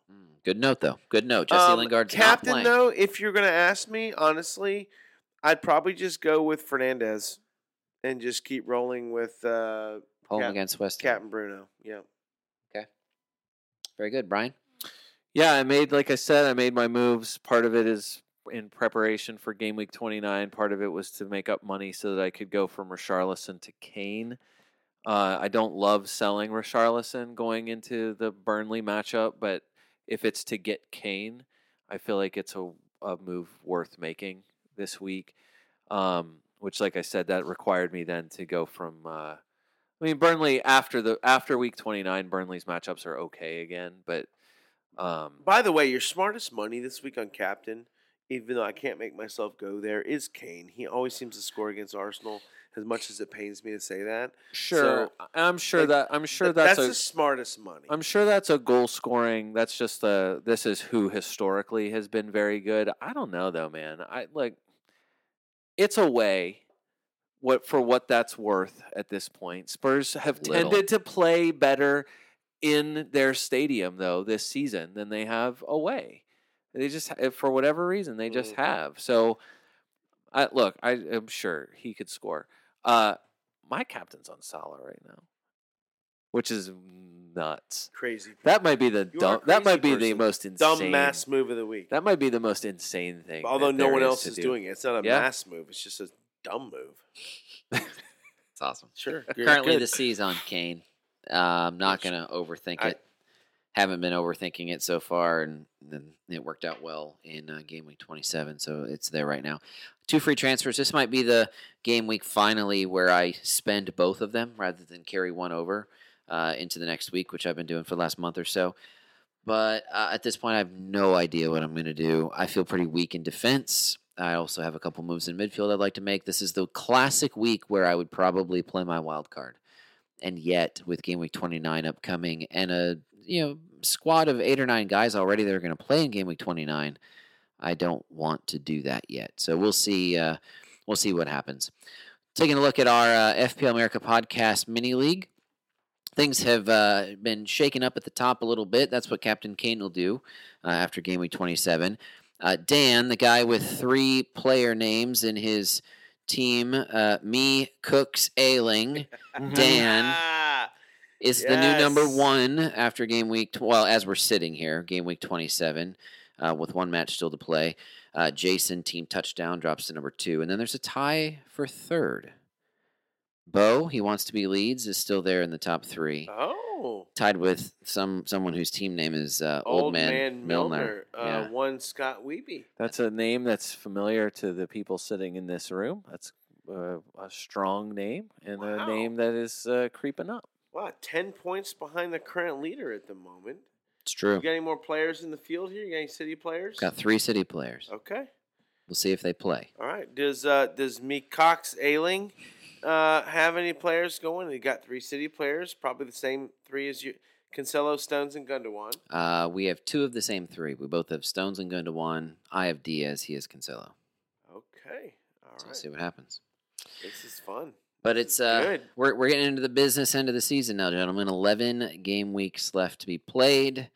good note, though. Good note. Jesse Lingard's captain, not playing. Though, if you're going to ask me, honestly, I'd probably just go with Fernandez and just keep rolling with against West Ham. Captain Bruno. Yeah. Okay. Very good. Brian? Yeah, I made my moves. Part of it is in preparation for Game Week 29. Part of it was to make up money so that I could go from Richarlison to Kane. I don't love selling Richarlison going into the Burnley matchup, but if it's to get Kane, I feel like it's a move worth making this week, which, like I said, that required me then to go from Burnley after Week 29, Burnley's matchups are okay again. But by the way, your smartest money this week on captain, even though I can't make myself go there, is Kane. He always seems to score against Arsenal. As much as it pains me to say that, sure, so, I'm sure that's the smartest money. I'm sure that's a goal scoring. That's just this is who historically has been very good. I don't know though, man. It's a way. What that's worth at this point. Spurs have tended to play better in their stadium though this season than they have away. They just, for whatever reason, they just have. So, I am sure he could score. My captain's on Salah right now. which is nuts. Crazy. That might be the dumb. That might be the most insane dumb mass move of the week. That might be the most insane thing. Although no one else is doing it, it's not a mass move. It's just a dumb move. It's awesome. Sure. Currently, the C's on Kane. I'm not gonna overthink it. Haven't been overthinking it so far, and then it worked out well in game week 27, so it's there right now. 2 free transfers. This might be the game week finally where I spend both of them rather than carry one over into the next week, which I've been doing for the last month or so. But at this point, I have no idea what I'm going to do. I feel pretty weak in defense. I also have a couple moves in midfield I'd like to make. This is the classic week where I would probably play my wild card. And yet, with game week 29 upcoming and a squad of 8 or 9 guys already that are going to play in game week 29, I don't want to do that yet. So we'll see. We'll see what happens. Taking a look at our FPL America podcast mini league, things have been shaken up at the top a little bit. That's what Captain Kane will do after game week 27. Dan, the guy with 3 player names in his team, me, Cooks, Ailing, Dan. Is the new number 1 after game week, as we're sitting here, game week 27, with one match still to play. Jason, team touchdown, drops to number 2. And then there's a tie for 3rd. Bo, he wants to be Leeds, is still there in the top 3. Oh. Tied with someone whose team name is Old Man Milner. Yeah. One Scott Wiebe. That's a name that's familiar to the people sitting in this room. That's a strong name and a name that is creeping up. Wow, 10 points behind the current leader at the moment. It's true. You got any more players in the field here? You got any City players? Got 3 City players. Okay. We'll see if they play. All right. Does Meek Cox Ailing have any players going? He got 3 City players, probably the same 3 as you. Cancelo, Stones, and Gundogan. We have 2 of the same 3. We both have Stones and Gundogan. I have Diaz. He has Cancelo. Okay. All right. We'll see what happens. This is fun. But it's we're getting into the business end of the season now, gentlemen. 11 game weeks left to be played.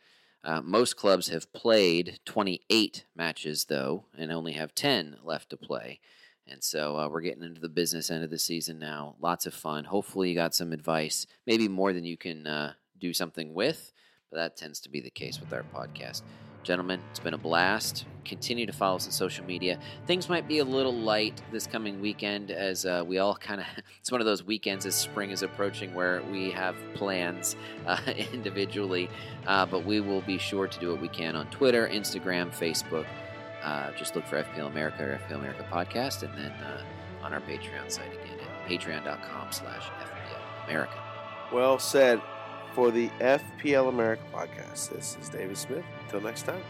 Most clubs have played 28 matches, though, and only have 10 left to play. And so we're getting into the business end of the season now. Lots of fun. Hopefully you got some advice, maybe more than you can do something with, but that tends to be the case with our podcast. Gentlemen, it's been a blast. Continue to follow us on social media. Things might be a little light this coming weekend as we all kind of... It's one of those weekends as spring is approaching where we have plans individually, but we will be sure to do what we can on Twitter, Instagram, Facebook. Just look for FPL America or FPL America Podcast, and then on our Patreon site again at patreon.com/FPL America. Well said. For the FPL America Podcast, this is David Smith. Until next time.